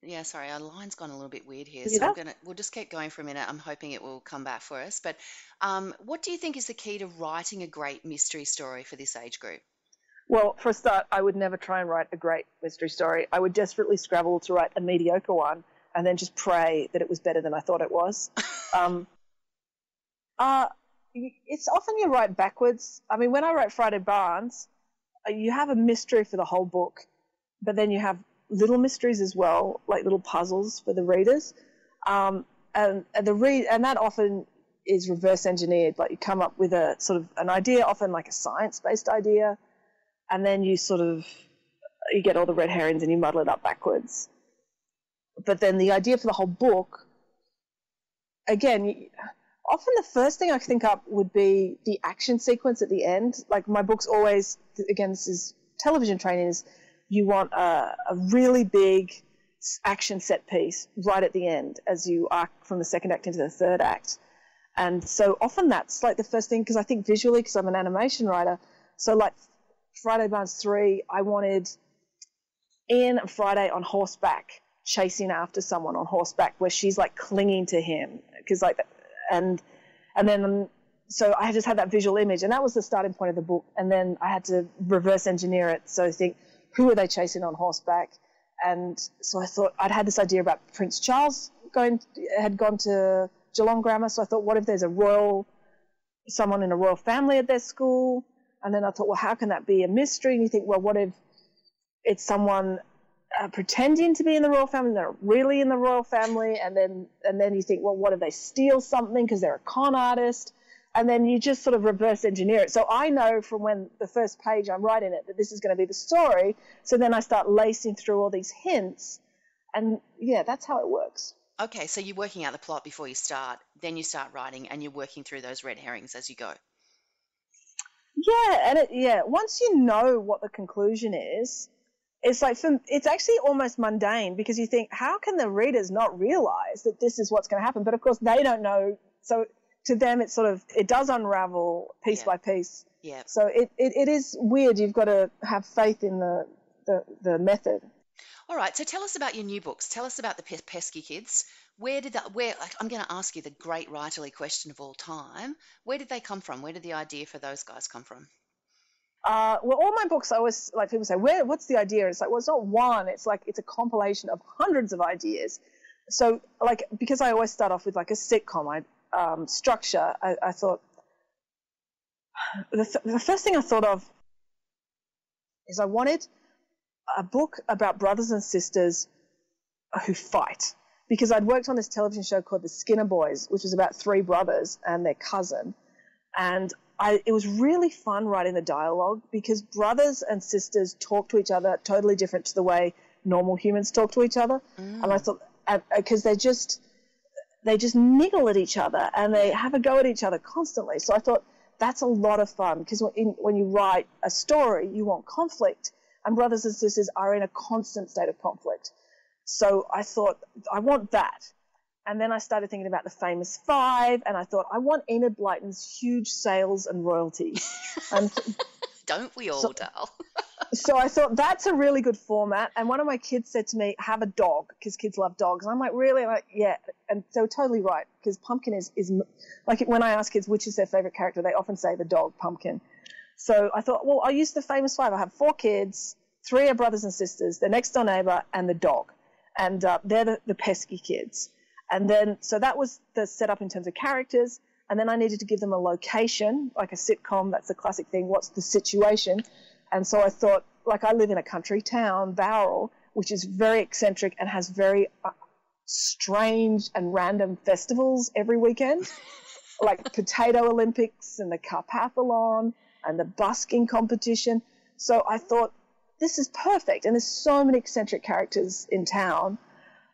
Yeah, sorry, our line's gone a little bit weird here, so yeah. I'm gonna, we'll just keep going for a minute. I'm hoping it will come back for us. But um, what do you think is the key to writing a great mystery story for this age group? Well, for a start, I would never try and write a great mystery story. I would desperately scrabble to write a mediocre one and then just pray that it was better than I thought it was. um, uh, it's often you write backwards. I mean, when I wrote Friday Barnes, you have a mystery for the whole book, but then you have little mysteries as well, like little puzzles for the readers, um, and, and the read and that often is reverse engineered. Like you come up with a sort of an idea, often like a science-based idea, and then you sort of you get all the red herrings and you muddle it up backwards. But then the idea for the whole book, again, you, often the first thing I think up would be the action sequence at the end. Like my books always, again, this is television training is. You want a, a really big action set piece right at the end as you arc from the second act into the third act. And so often that's like the first thing because I think visually because I'm an animation writer. So like Friday Barnes three, I wanted Ian and Friday on horseback chasing after someone on horseback where she's like clinging to him because like and and then so I just had that visual image and that was the starting point of the book and then I had to reverse engineer it so think, who are they chasing on horseback? And so I thought, I'd had this idea about Prince Charles going had gone to Geelong Grammar, so I thought, what if there's a royal, someone in a royal family at their school? And then I thought, well, how can that be a mystery? And you think, well, what if it's someone uh, pretending to be in the royal family, they're really in the royal family, and then and then you think, well, what if they steal something because they're a con artist? And then you just sort of reverse engineer it. So I know from when the first page I'm writing it that this is going to be the story. So then I start lacing through all these hints. And, yeah, that's how it works. Okay, so you're working out the plot before you start. Then you start writing and you're working through those red herrings as you go. Yeah, and it, yeah, once you know what the conclusion is, it's like from, it's actually almost mundane because you think, how can the readers not realise that this is what's going to happen? But, of course, they don't know. So to them, it's sort of, it does unravel piece yeah. by piece. Yeah. So it, it, it is weird. You've got to have faith in the, the, the method. All right. So tell us about your new books. Tell us about the Pe- Pesky Kids. Where did that, where, like, I'm going to ask you the great writerly question of all time. Where did they come from? Where did the idea for those guys come from? Uh, well, all my books, I always, like, people say, where, what's the idea? It's like, well, it's not one. It's like, it's a compilation of hundreds of ideas. So, like, because I always start off with, like, a sitcom, I, Um, structure, I, I thought the, th- the first thing I thought of is I wanted a book about brothers and sisters who fight, because I'd worked on this television show called The Skinner Boys, which was about three brothers and their cousin, and I, it was really fun writing the dialogue because brothers and sisters talk to each other totally different to the way normal humans talk to each other, mm. and I thought, because they're just They just niggle at each other and they have a go at each other constantly. So I thought that's a lot of fun because in, when you write a story, you want conflict, and brothers and sisters are in a constant state of conflict. So I thought I want that. And then I started thinking about the Famous Five, and I thought I want Enid Blyton's huge sales and royalties. And don't we all, so, Dal? So I thought that's a really good format. And one of my kids said to me, have a dog, because kids love dogs. And I'm like, really? I'm like, yeah. And they were totally right, because Pumpkin is, is like, when I ask kids which is their favourite character, they often say the dog, Pumpkin. So I thought, well, I'll use the Famous Five. I have four kids, three are brothers and sisters, their next door neighbour and the dog. And uh, they're the, the pesky kids. And then so that was the setup in terms of characters. And then I needed to give them a location, like a sitcom. That's the classic thing. What's the situation? And so I thought, like, I live in a country town, Bowral, which is very eccentric and has very uh, strange and random festivals every weekend, like Potato Olympics and the Carpathlon and the busking competition. So I thought, this is perfect. And there's so many eccentric characters in town.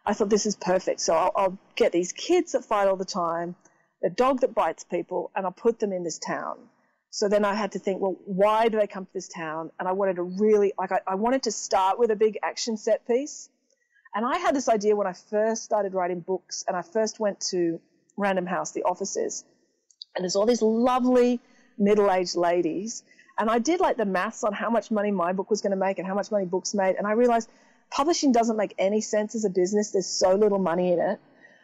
I thought, this is perfect. So I'll, I'll get these kids that fight all the time, the dog that bites people, and I'll put them in this town. So then I had to think, well, why do they come to this town? And I wanted to really, like, I, I wanted to start with a big action set piece. And I had this idea when I first started writing books, and I first went to Random House, the offices, and there's all these lovely middle-aged ladies. And I did, like, the maths on how much money my book was going to make and how much money books made. And I realized publishing doesn't make any sense as a business. There's so little money in it.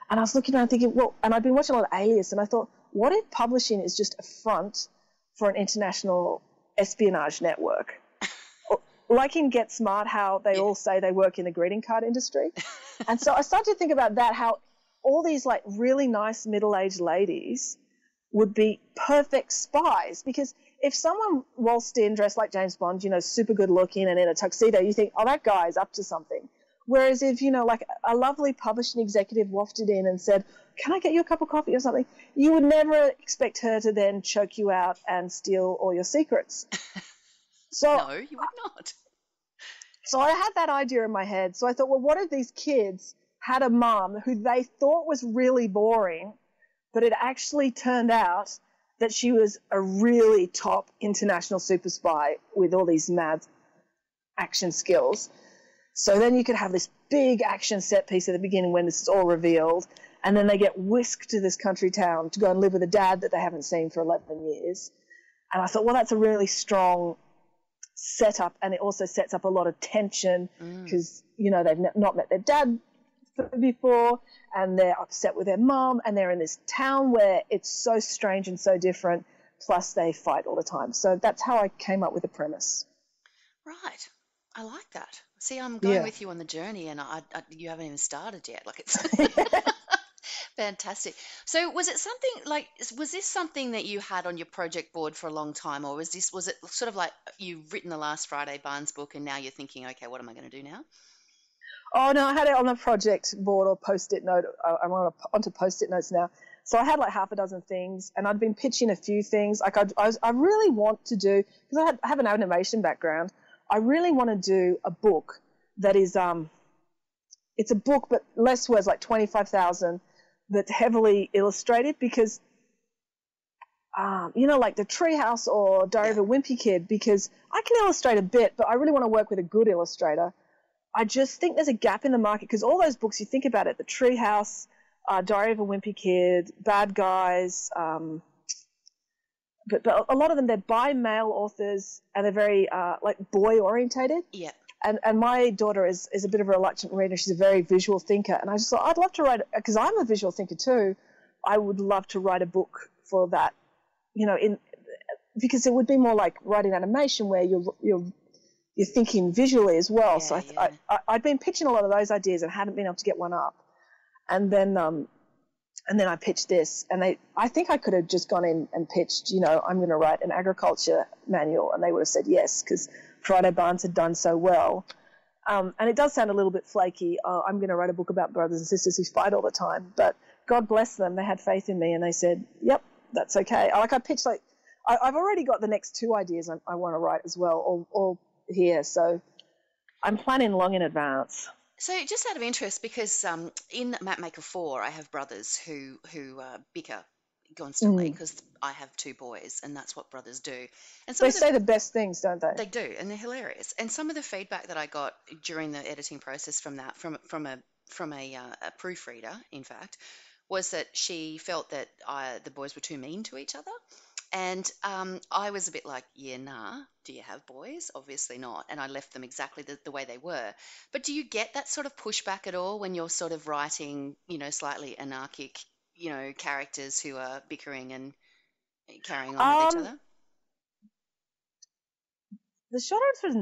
And I was looking around thinking, well, and I'd been watching a lot of Alias, and I thought, what if publishing is just a front for an international espionage network? Like in Get Smart, how they yeah. all say they work in the greeting card industry. And so I started to think about that, how all these, like, really nice middle-aged ladies would be perfect spies, because if someone waltzed in dressed like James Bond, you know, super good-looking and in a tuxedo, you think, oh, that guy's up to something. Whereas if, you know, like a lovely publishing executive wafted in and said, can I get you a cup of coffee or something, you would never expect her to then choke you out and steal all your secrets. So no, you would not. So I had that idea in my head. So I thought, well, what if these kids had a mum who they thought was really boring, but it actually turned out that she was a really top international super spy with all these mad action skills? So then you could have this big action set piece at the beginning when this is all revealed, and then they get whisked to this country town to go and live with a dad that they haven't seen for eleven years. And I thought, well, that's a really strong setup, and it also sets up a lot of tension because, mm. you know, they've not met their dad before, and they're upset with their mum, and they're in this town where it's so strange and so different, plus they fight all the time. So that's how I came up with the premise. Right. I like that. See, I'm going yeah. with you on the journey, and I, I, you haven't even started yet. Like, it's fantastic. So, was it something like was this something that you had on your project board for a long time, or was this was it sort of like you've written the last Friday Barnes book, and now you're thinking, okay, what am I going to do now? Oh no, I had it on a project board or post-it note. I'm on a, onto post-it notes now. So I had like half a dozen things, and I'd been pitching a few things. Like I'd, I, was, I really want to do because I, had, I have an animation background. I really want to do a book that is um, it's a book but less words, like twenty-five thousand, that's heavily illustrated because um, you know, like The Treehouse or Diary of a Wimpy Kid, because I can illustrate a bit, but I really want to work with a good illustrator. I just think there's a gap in the market because all those books you think about it, The Treehouse, uh, Diary of a Wimpy Kid, Bad Guys, um, but, but a lot of them, they're by male authors and they're very uh, like boy orientated. Yeah. And and my daughter is, is a bit of a reluctant reader. She's a very visual thinker. And I just thought I'd love to write, because I'm a visual thinker too, I would love to write a book for that, you know, in because it would be more like writing animation where you're you're – you're thinking visually as well. Yeah, so I, th- yeah. I, I, I'd been pitching a lot of those ideas and hadn't been able to get one up. And then um, and then I pitched this. And they, I think I could have just gone in and pitched, you know, I'm going to write an agriculture manual. And they would have said yes because Friday Barnes had done so well. Um, and it does sound a little bit flaky. Oh, I'm going to write a book about brothers and sisters who fight all the time. But God bless them. They had faith in me and they said, yep, that's okay. Like I pitched like I, I've already got the next two ideas I, I want to write as well or or here, so I'm planning long in advance. So just out of interest, because um, in Mapmaker four I have brothers who who uh, bicker constantly because mm. I have two boys and that's what brothers do. And some they of the, say the best things, don't they? They do, and they're hilarious. And some of the feedback that I got during the editing process from that, from from a from a, uh, a proofreader, in fact, was that she felt that I, the boys were too mean to each other. And um, I was a bit like, yeah, nah, do you have boys? Obviously not. And I left them exactly the, the way they were. But do you get that sort of pushback at all when you're sort of writing, you know, slightly anarchic, you know, characters who are bickering and carrying on um, with each other? The short answer is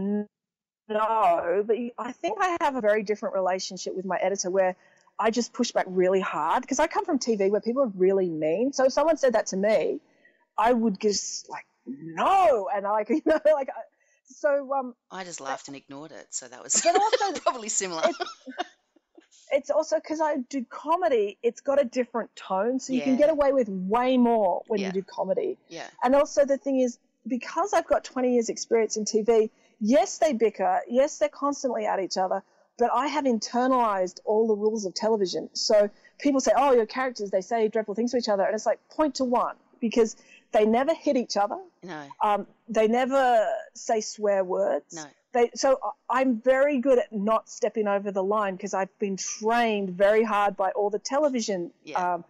no, but I think I have a very different relationship with my editor where I just push back really hard because I come from T V where people are really mean. So if someone said that to me, I would just like no, and I like you know like so. Um, I just laughed that, and ignored it, so that was but also probably similar. It, it's also because I do comedy; it's got a different tone, so you yeah. can get away with way more when yeah. you do comedy. Yeah, and also the thing is, because I've got twenty years' experience in T V, yes, they bicker, yes, they're constantly at each other, but I have internalized all the rules of television. So people say, "Oh, your characters," they say dreadful things to each other, and it's like point to one because. They never hit each other. No. Um, they never say swear words. No. They, so I'm very good at not stepping over the line because I've been trained very hard by all the television yeah. um,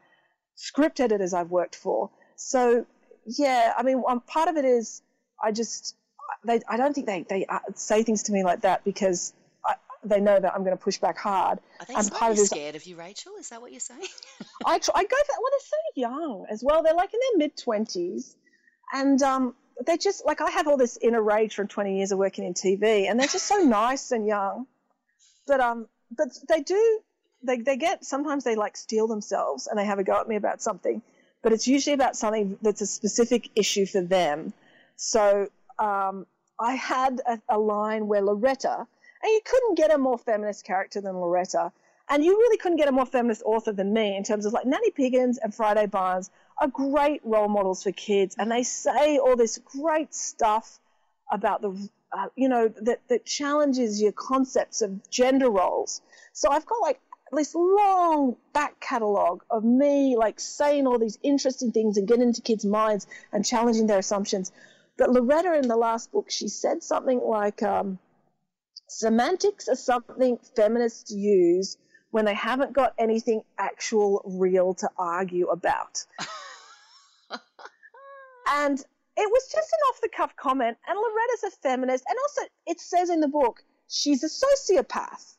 script editors I've worked for. So, yeah, I mean, um, part of it is I just – they. I don't think they, they uh, say things to me like that because I, they know that I'm going to push back hard. Are they so part of this, scared of you, Rachel? Is that what you're saying? I, try, I go for – well, they're so young as well. They're like in their mid-twenties and um, they're just – like I have all this inner rage from twenty years of working in T V and they're just so nice and young. But um, but they do – they they get – sometimes they like steal themselves and they have a go at me about something, but it's usually about something that's a specific issue for them. So um, I had a, a line where Loretta – and you couldn't get a more feminist character than Loretta. And you really couldn't get a more feminist author than me in terms of like Nanny Piggins and Friday Barnes are great role models for kids. And they say all this great stuff about the, uh, you know, that, that challenges your concepts of gender roles. So I've got like this long back catalogue of me like saying all these interesting things and getting into kids' minds and challenging their assumptions. But Loretta in the last book, she said something like, um, semantics are something feminists use when they haven't got anything actual real to argue about. And it was just an off-the-cuff comment, and Loretta's a feminist, and also it says in the book she's a sociopath.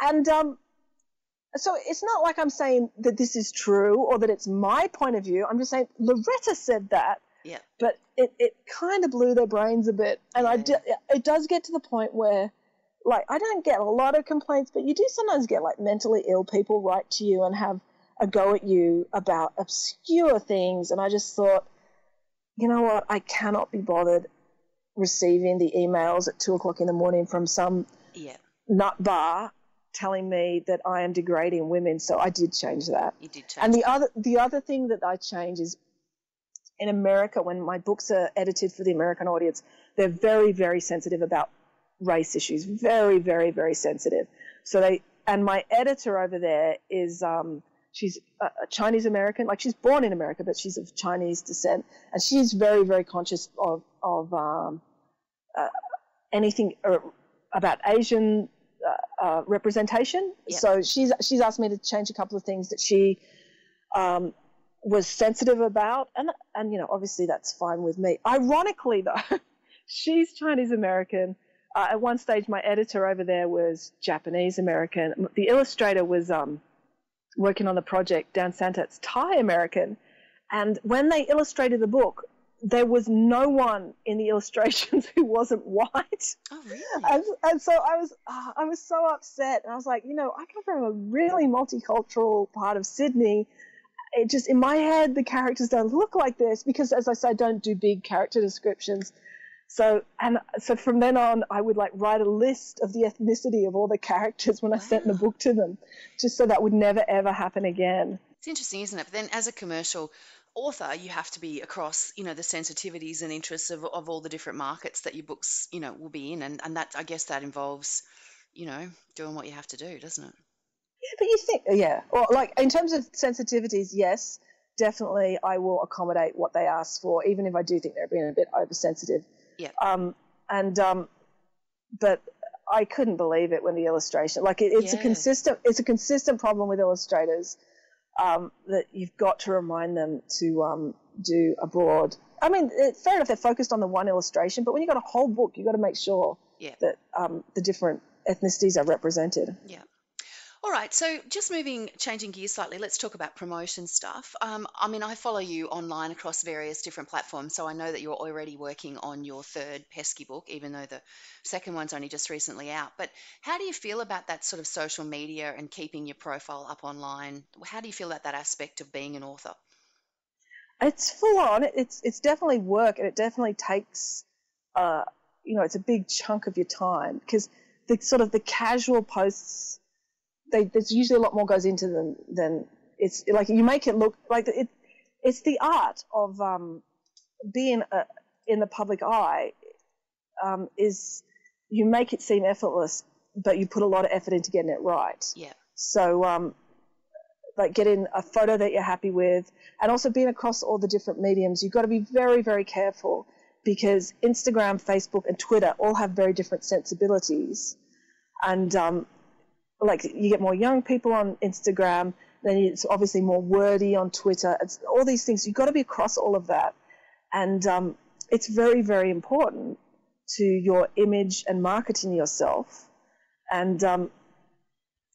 And um, so it's not like I'm saying that this is true or that it's my point of view. I'm just saying Loretta said that. Yeah. But it, it kind of blew their brains a bit. And yeah. I do, it does get to the point where like, I don't get a lot of complaints, but you do sometimes get, like, mentally ill people write to you and have a go at you about obscure things. And I just thought, you know what, I cannot be bothered receiving the emails at two o'clock in the morning from some yeah. nut bar telling me that I am degrading women. So I did change that. You did change and the that. other the other thing that I change is in America, when my books are edited for the American audience, they're very, very sensitive about race issues, very, very, very sensitive. So they and my editor over there is um, she's a, a Chinese American, like she's born in America, but she's of Chinese descent, and she's very, very conscious of of um, uh, anything about Asian uh, uh, representation. Yeah. So she's she's asked me to change a couple of things that she um, was sensitive about, and and you know obviously that's fine with me. Ironically though, she's Chinese American. Uh, at one stage, my editor over there was Japanese American. The illustrator was um, working on the project down Santat's Thai American. And when they illustrated the book, there was no one in the illustrations who wasn't white. Oh, really? And, and so I was, uh, I was so upset. And I was like, you know, I come from a really multicultural part of Sydney. It just in my head, the characters don't look like this because, as I say, I don't do big character descriptions. So and so from then on, I would like write a list of the ethnicity of all the characters when I wow. sent the book to them, just so that would never, ever happen again. It's interesting, isn't it? But then as a commercial author, you have to be across, you know, the sensitivities and interests of, of all the different markets that your books, you know, will be in. And, and that I guess that involves, you know, doing what you have to do, doesn't it? Yeah, but you think, yeah. Well, like in terms of sensitivities, yes, definitely I will accommodate what they ask for, even if I do think they're being a bit oversensitive. Yeah. Um, and um, but I couldn't believe it when the illustration, like it, it's yeah. a consistent, it's a consistent problem with illustrators um, that you've got to remind them to um, do abroad. I mean, it, fair enough, they're focused on the one illustration, but when you've got a whole book, you've got to make sure yeah. that um, the different ethnicities are represented. Yeah. All right, so just moving, changing gears slightly, let's talk about promotion stuff. Um, I mean, I follow you online across various different platforms, so I know that you're already working on your third pesky book, even though the second one's only just recently out. But how do you feel about that sort of social media and keeping your profile up online? How do you feel about that aspect of being an author? It's full on. It's it's definitely work, and it definitely takes, uh, you know, it's a big chunk of your time because the sort of the casual posts, They, there's usually a lot more goes into them than it's like you make it look like it. It's the art of um, being a, in the public eye um, is you make it seem effortless, but you put a lot of effort into getting it right. Yeah. So um, like getting a photo that you're happy with, and also being across all the different mediums. You've got to be very, very careful because Instagram, Facebook, and Twitter all have very different sensibilities, and um, like you get more young people on Instagram, then it's obviously more wordy on Twitter. It's all these things. You've got to be across all of that. And um, it's very, very important to your image and marketing yourself. And, um,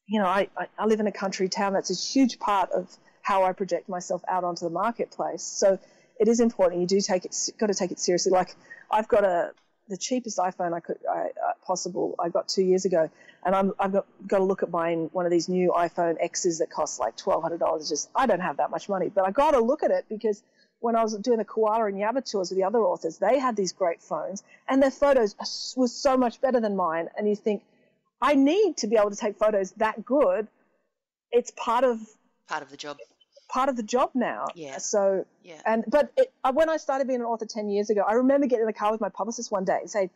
you know, I, I live in a country town. That's a huge part of how I project myself out onto the marketplace. So it is important. You do take it, got to take it seriously. Like I've got a, the cheapest iPhone I could I, uh, possible I got two years ago, and I'm, I've got, got to look at buying one of these new iPhone X's that costs like twelve hundred dollars. Just I don't have that much money, but I got to look at it because when I was doing the Koala and Yabba tours with the other authors, they had these great phones, and their photos were so much better than mine. And you think, I need to be able to take photos that good. It's part of part of the job. part of the job now. Yeah. So, yeah. And, but it, when I started being an author ten years ago, I remember getting in the car with my publicist one day and saying,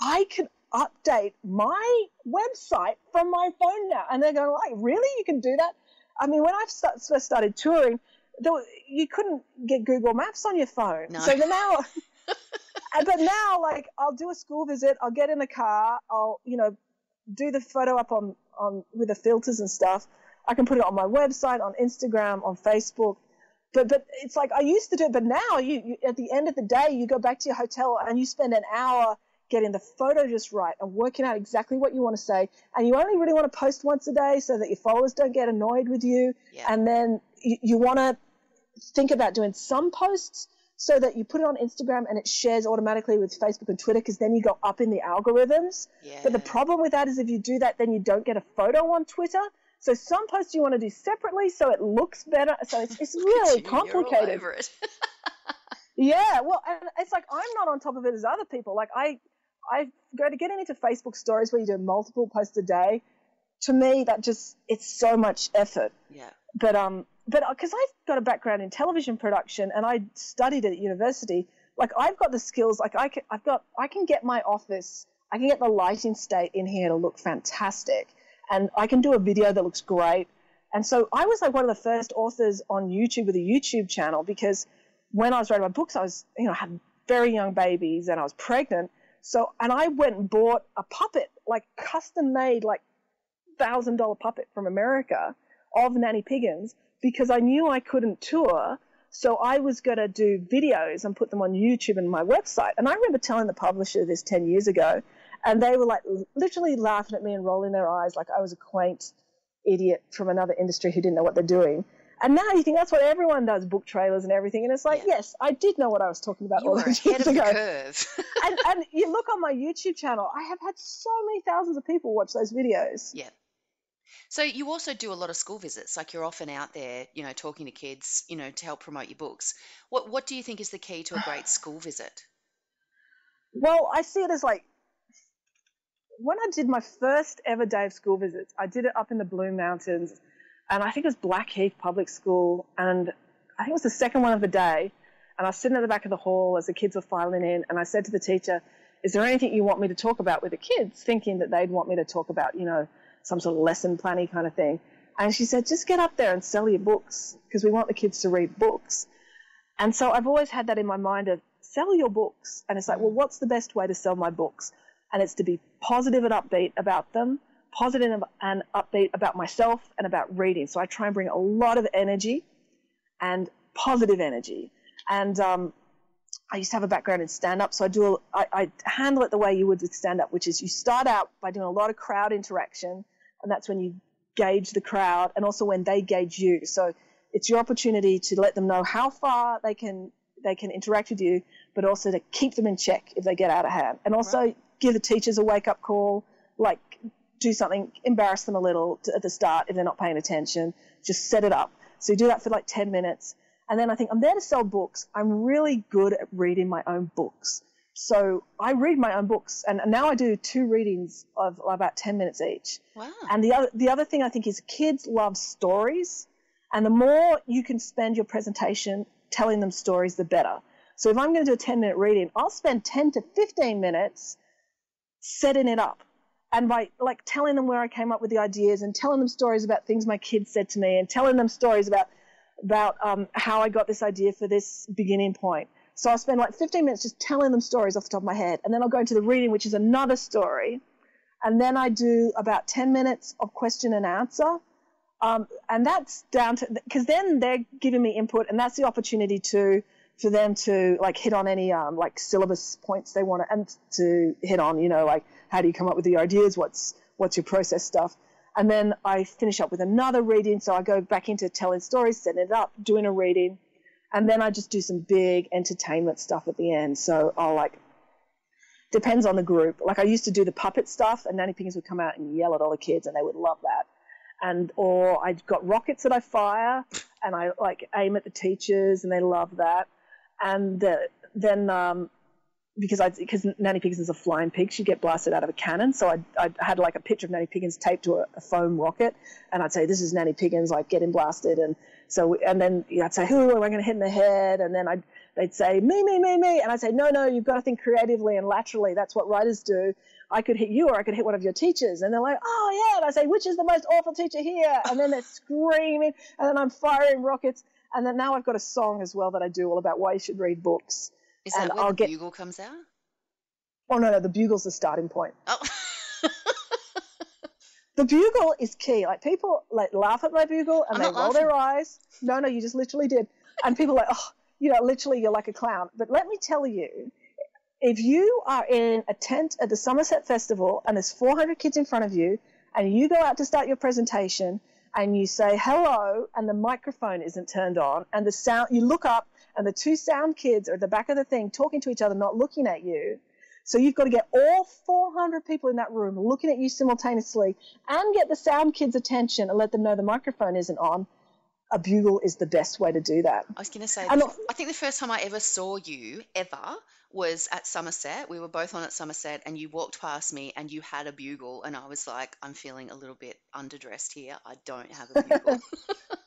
I can update my website from my phone now. And they're going like, really? You can do that? I mean, when I first started touring, there was, you couldn't get Google Maps on your phone. No. So now, but now like I'll do a school visit, I'll get in the car, I'll, you know, do the photo up on, on with the filters and stuff. I can put it on my website, on Instagram, on Facebook. But but it's like I used to do it, but now you, you at the end of the day, you go back to your hotel and you spend an hour getting the photo just right and working out exactly what you want to say. And you only really want to post once a day so that your followers don't get annoyed with you. Yeah. And then you, you want to think about doing some posts so that you put it on Instagram and it shares automatically with Facebook and Twitter, because then you go up in the algorithms. Yeah. But the problem with that is if you do that, then you don't get a photo on Twitter. So some posts you want to do separately so it looks better. So it's, it's really complicated. You're all over it. Yeah, well, and it's like I'm not on top of it as other people. Like I I go to getting into Facebook stories where you do multiple posts a day. To me, that just it's so much effort. Yeah. But um, but because I've got a background in television production and I studied it at university, like I've got the skills. Like I can, I've got I can get my office. I can get the lighting state in here to look fantastic, and I can do a video that looks great. And so I was like one of the first authors on YouTube with a YouTube channel, because when I was writing my books, I was, you know, I had very young babies and I was pregnant. So, and I went and bought a puppet, like custom made, like one thousand dollars puppet from America of Nanny Piggins, because I knew I couldn't tour. So I was going to do videos and put them on YouTube and my website. And I remember telling the publisher this ten years ago, and they were like literally laughing at me and rolling their eyes like I was a quaint idiot from another industry who didn't know what they're doing. And now you think that's what everyone does, book trailers and everything. And it's like, yeah. Yes, I did know what I was talking about you all those years ago. and, and you look on my YouTube channel, I have had so many thousands of people watch those videos. Yeah. So you also do a lot of school visits. Like you're often out there, you know, talking to kids, you know, to help promote your books. What What do you think is the key to a great school visit? Well, I see it as like, when I did my first ever day of school visits, I did it up in the Blue Mountains. And I think it was Blackheath Public School, and I think it was the second one of the day, and I was sitting at the back of the hall as the kids were filing in, and I said to the teacher, is there anything you want me to talk about with the kids, thinking that they'd want me to talk about, you know, some sort of lesson planning kind of thing. And she said, just get up there and sell your books, because we want the kids to read books. And so I've always had that in my mind of sell your books. And it's like, well, what's the best way to sell my books? And it's to be positive and upbeat about them, positive and upbeat about myself and about reading. So I try and bring a lot of energy and positive energy. And um, I used to have a background in stand-up, so I do. A, I, I handle it the way you would with stand-up, which is you start out by doing a lot of crowd interaction, and that's when you gauge the crowd and also when they gauge you. So it's your opportunity to let them know how far they can they can interact with you, but also to keep them in check if they get out of hand. And also right. give the teachers a wake-up call, like do something, embarrass them a little to, at the start if they're not paying attention, just set it up. So you do that for like ten minutes. And then I think I'm there to sell books. I'm really good at reading my own books. So I read my own books, and now I do two readings of about ten minutes each. Wow. And the other, the other thing I think is kids love stories, and the more you can spend your presentation telling them stories, the better. So if I'm going to do a ten minute reading, I'll spend ten to fifteen minutes setting it up. And by like telling them where I came up with the ideas, and telling them stories about things my kids said to me, and telling them stories about about um, how I got this idea for this beginning point. So I'll spend like fifteen minutes just telling them stories off the top of my head. And then I'll go into the reading, which is another story. And then I do about ten minutes of question and answer. Um, and that's down to, because then they're giving me input, and that's the opportunity to for them to like hit on any um, like syllabus points they want to, and to hit on, you know, like how do you come up with the ideas? What's what's your process stuff? And then I finish up with another reading. So I go back into telling stories, setting it up, doing a reading, and then I just do some big entertainment stuff at the end. So I'll like, depends on the group. Like I used to do the puppet stuff, and Nanny Piggins would come out and yell at all the kids, and they would love that. And or I've got rockets that I fire, and I like aim at the teachers, and they love that. And uh, then um, because I because Nanny Piggins is a flying pig, she'd get blasted out of a cannon. So I I had like a picture of Nanny Piggins taped to a, a foam rocket, and I'd say, this is Nanny Piggins, like getting blasted. And so we, and then I'd say, who am I going to hit in the head? And then I'd they'd say me me me me, and I'd say, no no, you've got to think creatively and laterally. That's what writers do. I could hit you, or I could hit one of your teachers. And they're like, oh yeah. And I say, which is the most awful teacher here? And then they're screaming, and then I'm firing rockets. And then now I've got a song as well that I do all about why you should read books. Is that and where I'll the get... bugle comes out? Oh, no, no, the bugle's the starting point. Oh. The bugle is key. Like people like laugh at my bugle, and I'm they roll laughing. Their eyes. No, no, you just literally did. And people are like, oh, you know, literally you're like a clown. But let me tell you, if you are in a tent at the Somerset Festival and there's four hundred kids in front of you, and you go out to start your presentation and you say hello and the microphone isn't turned on and the sound, you look up and the two sound kids are at the back of the thing talking to each other, not looking at you. So you've got to get all four hundred people in that room looking at you simultaneously and get the sound kids' attention and let them know the microphone isn't on. A bugle is the best way to do that. I was going to say, and I think the first time I ever saw you ever was at Somerset. We were both on at Somerset and you walked past me and you had a bugle and I was like, I'm feeling a little bit underdressed here. I don't have a bugle.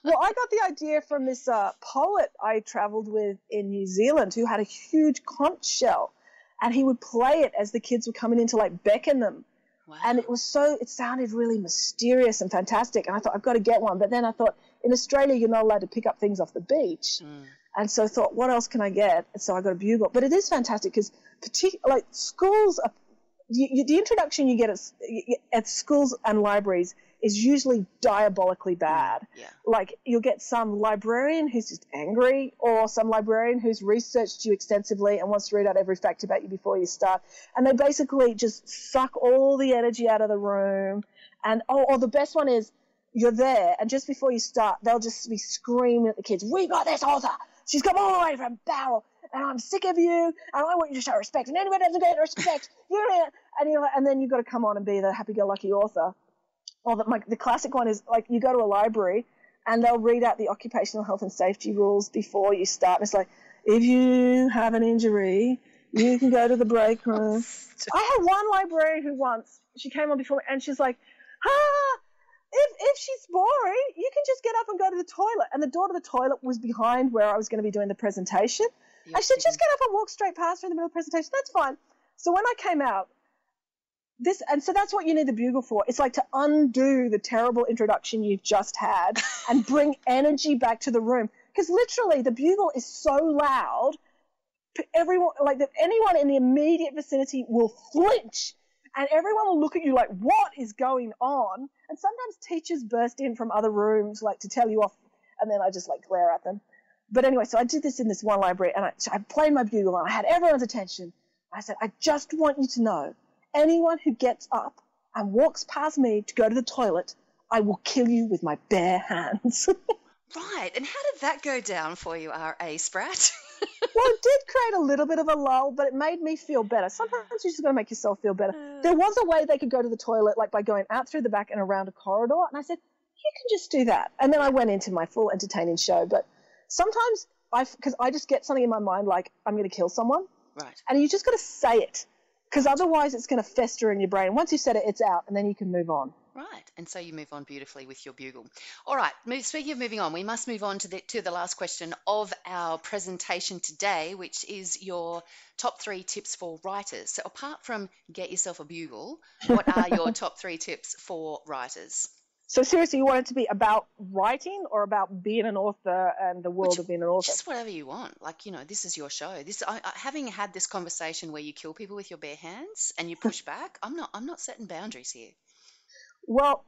Well, I got the idea from this uh, poet I travelled with in New Zealand who had a huge conch shell. And he would play it as the kids were coming in to, like, beckon them. Wow. And it was so – it sounded really mysterious and fantastic. And I thought, I've got to get one. But then I thought, in Australia, you're not allowed to pick up things off the beach. Mm. And so I thought, what else can I get? And so I got a bugle. But it is fantastic because, like, schools – the introduction you get at, at schools and libraries is usually diabolically bad. Yeah. Like, you'll get some librarian who's just angry or some librarian who's researched you extensively and wants to read out every fact about you before you start. And they basically just suck all the energy out of the room. And, oh, oh the best one is you're there, and just before you start, they'll just be screaming at the kids, we got this author. She's come all the way from Bowral. And I'm sick of you, and I want you to show respect. And anybody doesn't get respect, you're and you're like, and then you've got to come on and be the happy-go-lucky author. Or the, like, the classic one is like you go to a library, and they'll read out the occupational health and safety rules before you start. And it's like, if you have an injury, you can go to the break room. I had one librarian who once she came on before, and she's like, ah. If, if she's boring, you can just get up and go to the toilet. And the door to the toilet was behind where I was going to be doing the presentation. Yes, I said, just get up and walk straight past her in the middle of the presentation. That's fine. So when I came out, this and so that's what you need the bugle for. It's like to undo the terrible introduction you've just had and bring energy back to the room. Because literally the bugle is so loud, everyone, like that anyone in the immediate vicinity will flinch. And everyone will look at you like, what is going on? And sometimes teachers burst in from other rooms like to tell you off, and then I just like glare at them. But anyway, so I did this in this one library, and I, so I played my bugle, and I had everyone's attention. I said, I just want you to know, anyone who gets up and walks past me to go to the toilet, I will kill you with my bare hands. Right, and how did that go down for you, R A. Spratt? Well, it did create a little bit of a lull, but it made me feel better. Sometimes you just got to make yourself feel better. There was a way they could go to the toilet, like by going out through the back and around a corridor, and I said, you can just do that. And then I went into my full entertaining show, but sometimes I, because I just get something in my mind like I'm going to kill someone, right? And you just got to say it because otherwise it's going to fester in your brain. Once you've said it, it's out, and then you can move on. Right, and so you move on beautifully with your bugle. All right, speaking of moving on, we must move on to the, to the last question of our presentation today, which is your top three tips for writers. So apart from get yourself a bugle, what are your top three tips for writers? So seriously, you want it to be about writing or about being an author and the world Which, of being an author? Just whatever you want. Like, you know, this is your show. This I, I, having had this conversation where you kill people with your bare hands and you push back, I'm not I'm not setting boundaries here. Well,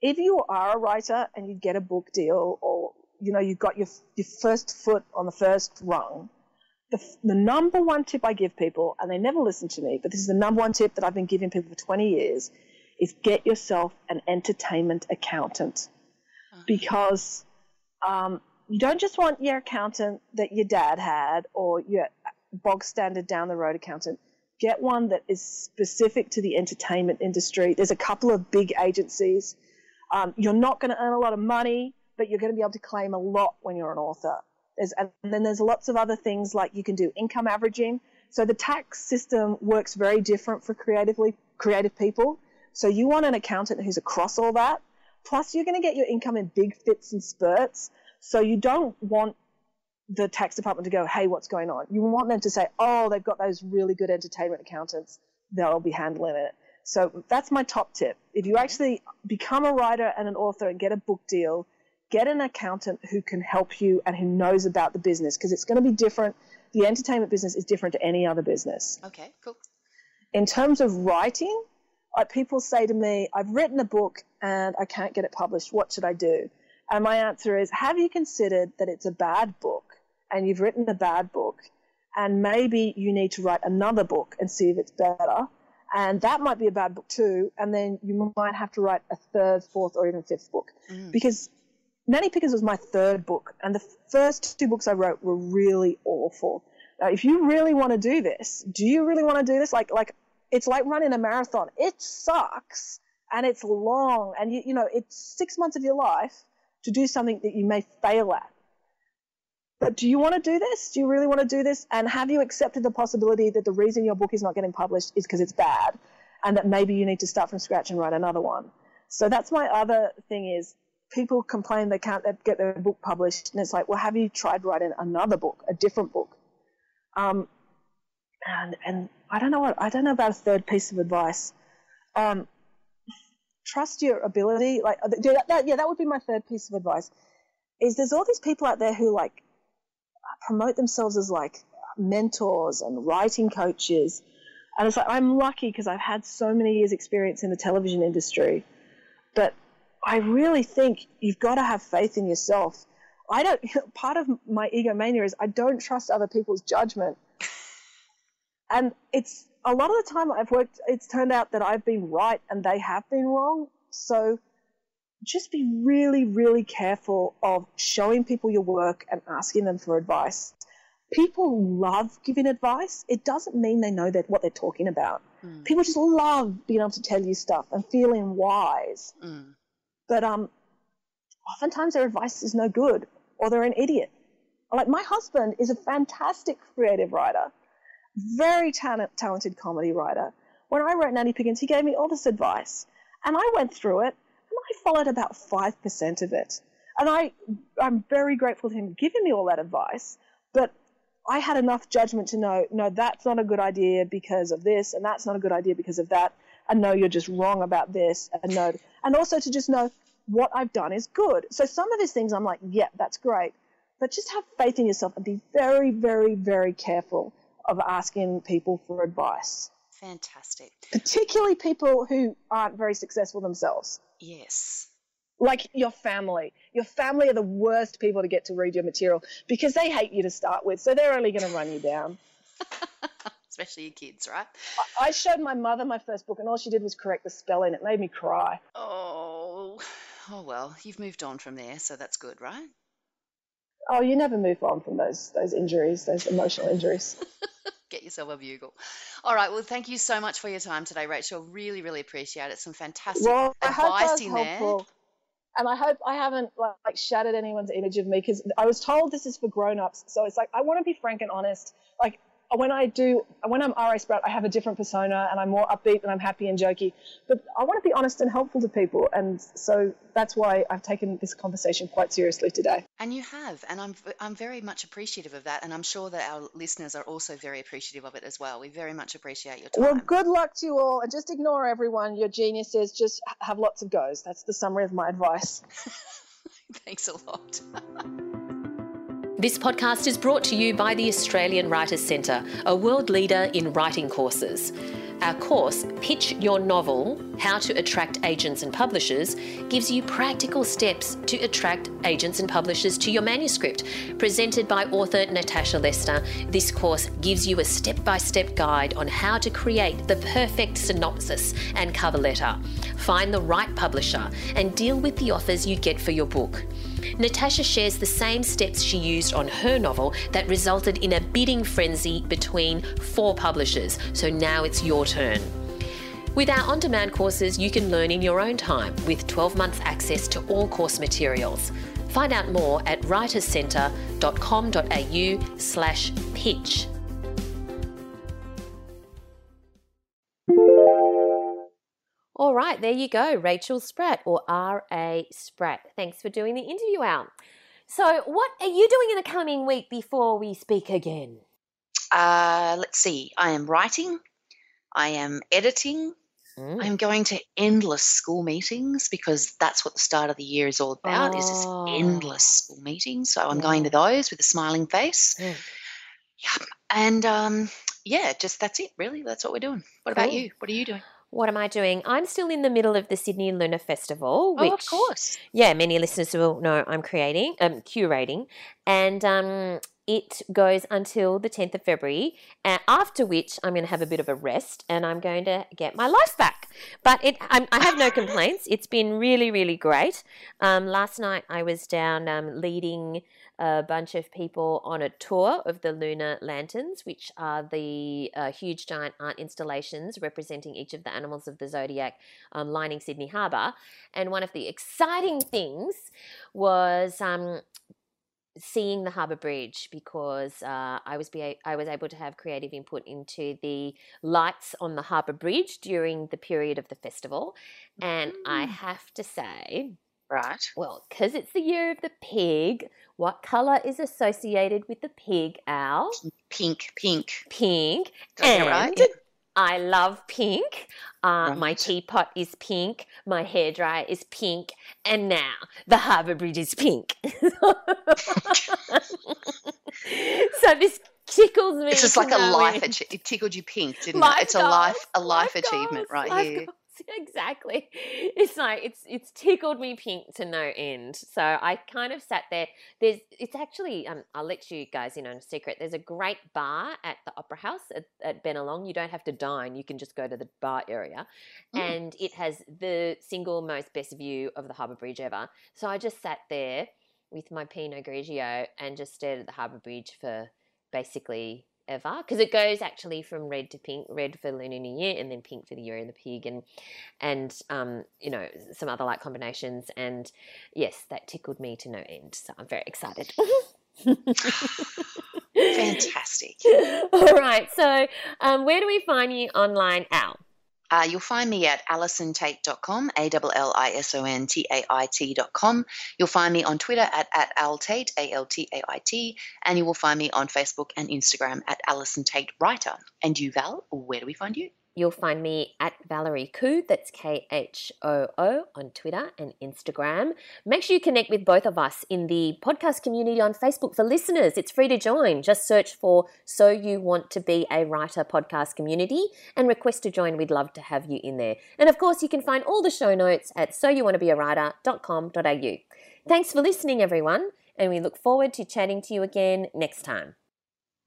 if you are a writer and you get a book deal or, you know, you've got your, your first foot on the first rung, the, the number one tip I give people, and they never listen to me, but this is the number one tip that I've been giving people for twenty years, is get yourself an entertainment accountant. Uh-huh. Because um, you don't just want your accountant that your dad had or your bog standard down the road accountant. Get one that is specific to the entertainment industry. There's a couple of big agencies. Um, you're not going to earn a lot of money, but you're going to be able to claim a lot when you're an author. There's, and then there's lots of other things like you can do income averaging. So the tax system works very different for creatively creative people. So you want an accountant who's across all that. Plus you're going to get your income in big fits and spurts. So you don't want the tax department to go, hey, what's going on? You want them to say, oh, they've got those really good entertainment accountants. They'll be handling it. So that's my top tip. If you actually become a writer and an author and get a book deal, get an accountant who can help you and who knows about the business because it's going to be different. The entertainment business is different to any other business. Okay, cool. In terms of writing, like people say to me, I've written a book and I can't get it published. What should I do? And my answer is, have you considered that it's a bad book? And you've written a bad book, and maybe you need to write another book and see if it's better. And that might be a bad book too. And then you might have to write a third, fourth, or even fifth book. Mm. Because Nanny Piggins was my third book, and the first two books I wrote were really awful. Now, if you really want to do this, do you really want to do this? Like, like it's like running a marathon. It sucks, and it's long, and, you, you know, it's six months of your life to do something that you may fail at. But do you want to do this? Do you really want to do this? And have you accepted the possibility that the reason your book is not getting published is because it's bad, and that maybe you need to start from scratch and write another one? So that's my other thing is people complain they can't get their book published, and it's like, well, have you tried writing another book, a different book? Um, and and I don't know what I don't know about a third piece of advice. Um, trust your ability. Like that, that, yeah, that would be my third piece of advice. Is there's all these people out there who like. promote themselves as like mentors and writing coaches, and it's like I'm lucky because I've had so many years experience in the television industry, but I really think you've got to have faith in yourself. I don't part of my egomania is I don't trust other people's judgment, and it's a lot of the time I've worked it's turned out that I've been right and they have been wrong. So just be really, really careful of showing people your work and asking them for advice. People love giving advice. It doesn't mean they know that what they're talking about. Mm. People just love being able to tell you stuff and feeling wise. Mm. But um, oftentimes their advice is no good, or they're an idiot. Like my husband is a fantastic creative writer, very ta- talented comedy writer. When I wrote Nanny Piggins, he gave me all this advice, and I went through it. I followed about five percent of it. And I, I'm very grateful to him giving me all that advice, but I had enough judgment to know, no, that's not a good idea because of this, and that's not a good idea because of that, and no, you're just wrong about this, and no. And also to just know what I've done is good. So some of these things I'm like, yeah, that's great, but just have faith in yourself and be very, very, very careful of asking people for advice. Fantastic. Particularly people who aren't very successful themselves. Yes. Like your family. Your family are the worst people to get to read your material because they hate you to start with, so they're only going to run you down. Especially your kids, right? I-, I showed my mother my first book, and all she did was correct the spelling. It made me cry. Oh, oh well, you've moved on from there, so that's good, right? Oh, you never move on from those those injuries, those emotional injuries. Get yourself a bugle. All right. Well, thank you so much for your time today, Rachel. Really, really appreciate it. Some fantastic well, advice in helpful. there. And I hope I haven't like shattered anyone's image of me, because I was told this is for grown-ups. So it's like I want to be frank and honest. Like when I do, when I'm R A. Spratt, I have a different persona and I'm more upbeat and I'm happy and jokey. But I want to be honest and helpful to people. And so that's why I've taken this conversation quite seriously today. And you have, and I'm I'm very much appreciative of that, and I'm sure that our listeners are also very appreciative of it as well. We very much appreciate your time. Well, good luck to you all, and just ignore everyone. Your genius is just have lots of goes. That's the summary of my advice. Thanks a lot. This podcast is brought to you by the Australian Writers' Centre, a world leader in writing courses. Our course, Pitch Your Novel, How to Attract Agents and Publishers, gives you practical steps to attract agents and publishers to your manuscript. Presented by author Natasha Lester, this course gives you a step-by-step guide on how to create the perfect synopsis and cover letter, find the right publisher, and deal with the offers you get for your book. Natasha shares the same steps she used on her novel that resulted in a bidding frenzy between four publishers, so now it's your turn. With our on-demand courses, you can learn in your own time with twelve months access to all course materials. Find out more at writers centre dot com dot a u slash pitch. All right, there you go, Rachel Spratt, or R A. Spratt. Thanks for doing the interview out. So what are you doing in the coming week before we speak again? Uh, let's see. I am writing. I am editing. Mm. I'm going to endless school meetings because that's what the start of the year is all about, oh. is just endless school meetings. So I'm yeah. going to those with a smiling face. Mm. Yep. And, um, yeah, just that's it, really. That's what we're doing. What cool. about you? What are you doing? What am I doing? I'm still in the middle of the Sydney Lunar Festival. Which, oh, of course. Yeah, many listeners will know I'm creating, um, curating. And um, it goes until the tenth of February, after which I'm going to have a bit of a rest and I'm going to get my life back. But it, I'm, I have no complaints. It's been really, really great. Um, last night I was down um, leading a bunch of people on a tour of the lunar lanterns, which are the uh, huge giant art installations representing each of the animals of the zodiac um, lining Sydney Harbour. And one of the exciting things was um, seeing the Harbour Bridge, because uh, I was be I was able to have creative input into the lights on the Harbour Bridge during the period of the festival. And mm. I have to say, right, well, because it's the year of the pig, what colour is associated with the pig, Al? Pink, pink. Pink. And right? I love pink. Uh, right. My teapot is pink. My hairdryer is pink. And now the Harbour Bridge is pink. So this tickles me. It's just like a life achievement. It tickled you pink, didn't it? It's a life, a life achievement right here. Exactly. It's like it's it's tickled me pink to no end. So I kind of sat there. There's it's actually um, I'll let you guys in on a secret. There's a great bar at the Opera House at, at Benelong. You don't have to dine. You can just go to the bar area, mm. and it has the single most best view of the Harbour Bridge ever. So I just sat there with my Pinot Grigio and just stared at the Harbour Bridge for basically ever, because it goes actually from red to pink, red for Lunar New Year and then pink for the year and the pig, and and um you know, some other light combinations. And yes, that tickled me to no end, so I'm very excited. Fantastic. All right, so um where do we find you online, Al? Uh, you'll find me at alison tait dot com, A L L I S O N T A I T dot com. You'll find me on Twitter at, at altait, A L T A I T, and you will find me on Facebook and Instagram at Alison Tait Writer. And you, Val, where do we find you? You'll find me at Valerie Koo, that's K H O O, on Twitter and Instagram. Make sure you connect with both of us in the podcast community on Facebook for listeners. It's free to join. Just search for So You Want to Be a Writer podcast community and request to join. We'd love to have you in there. And, of course, you can find all the show notes at so you want to be a writer dot com dot a u. Thanks for listening, everyone, and we look forward to chatting to you again next time.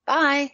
Bye.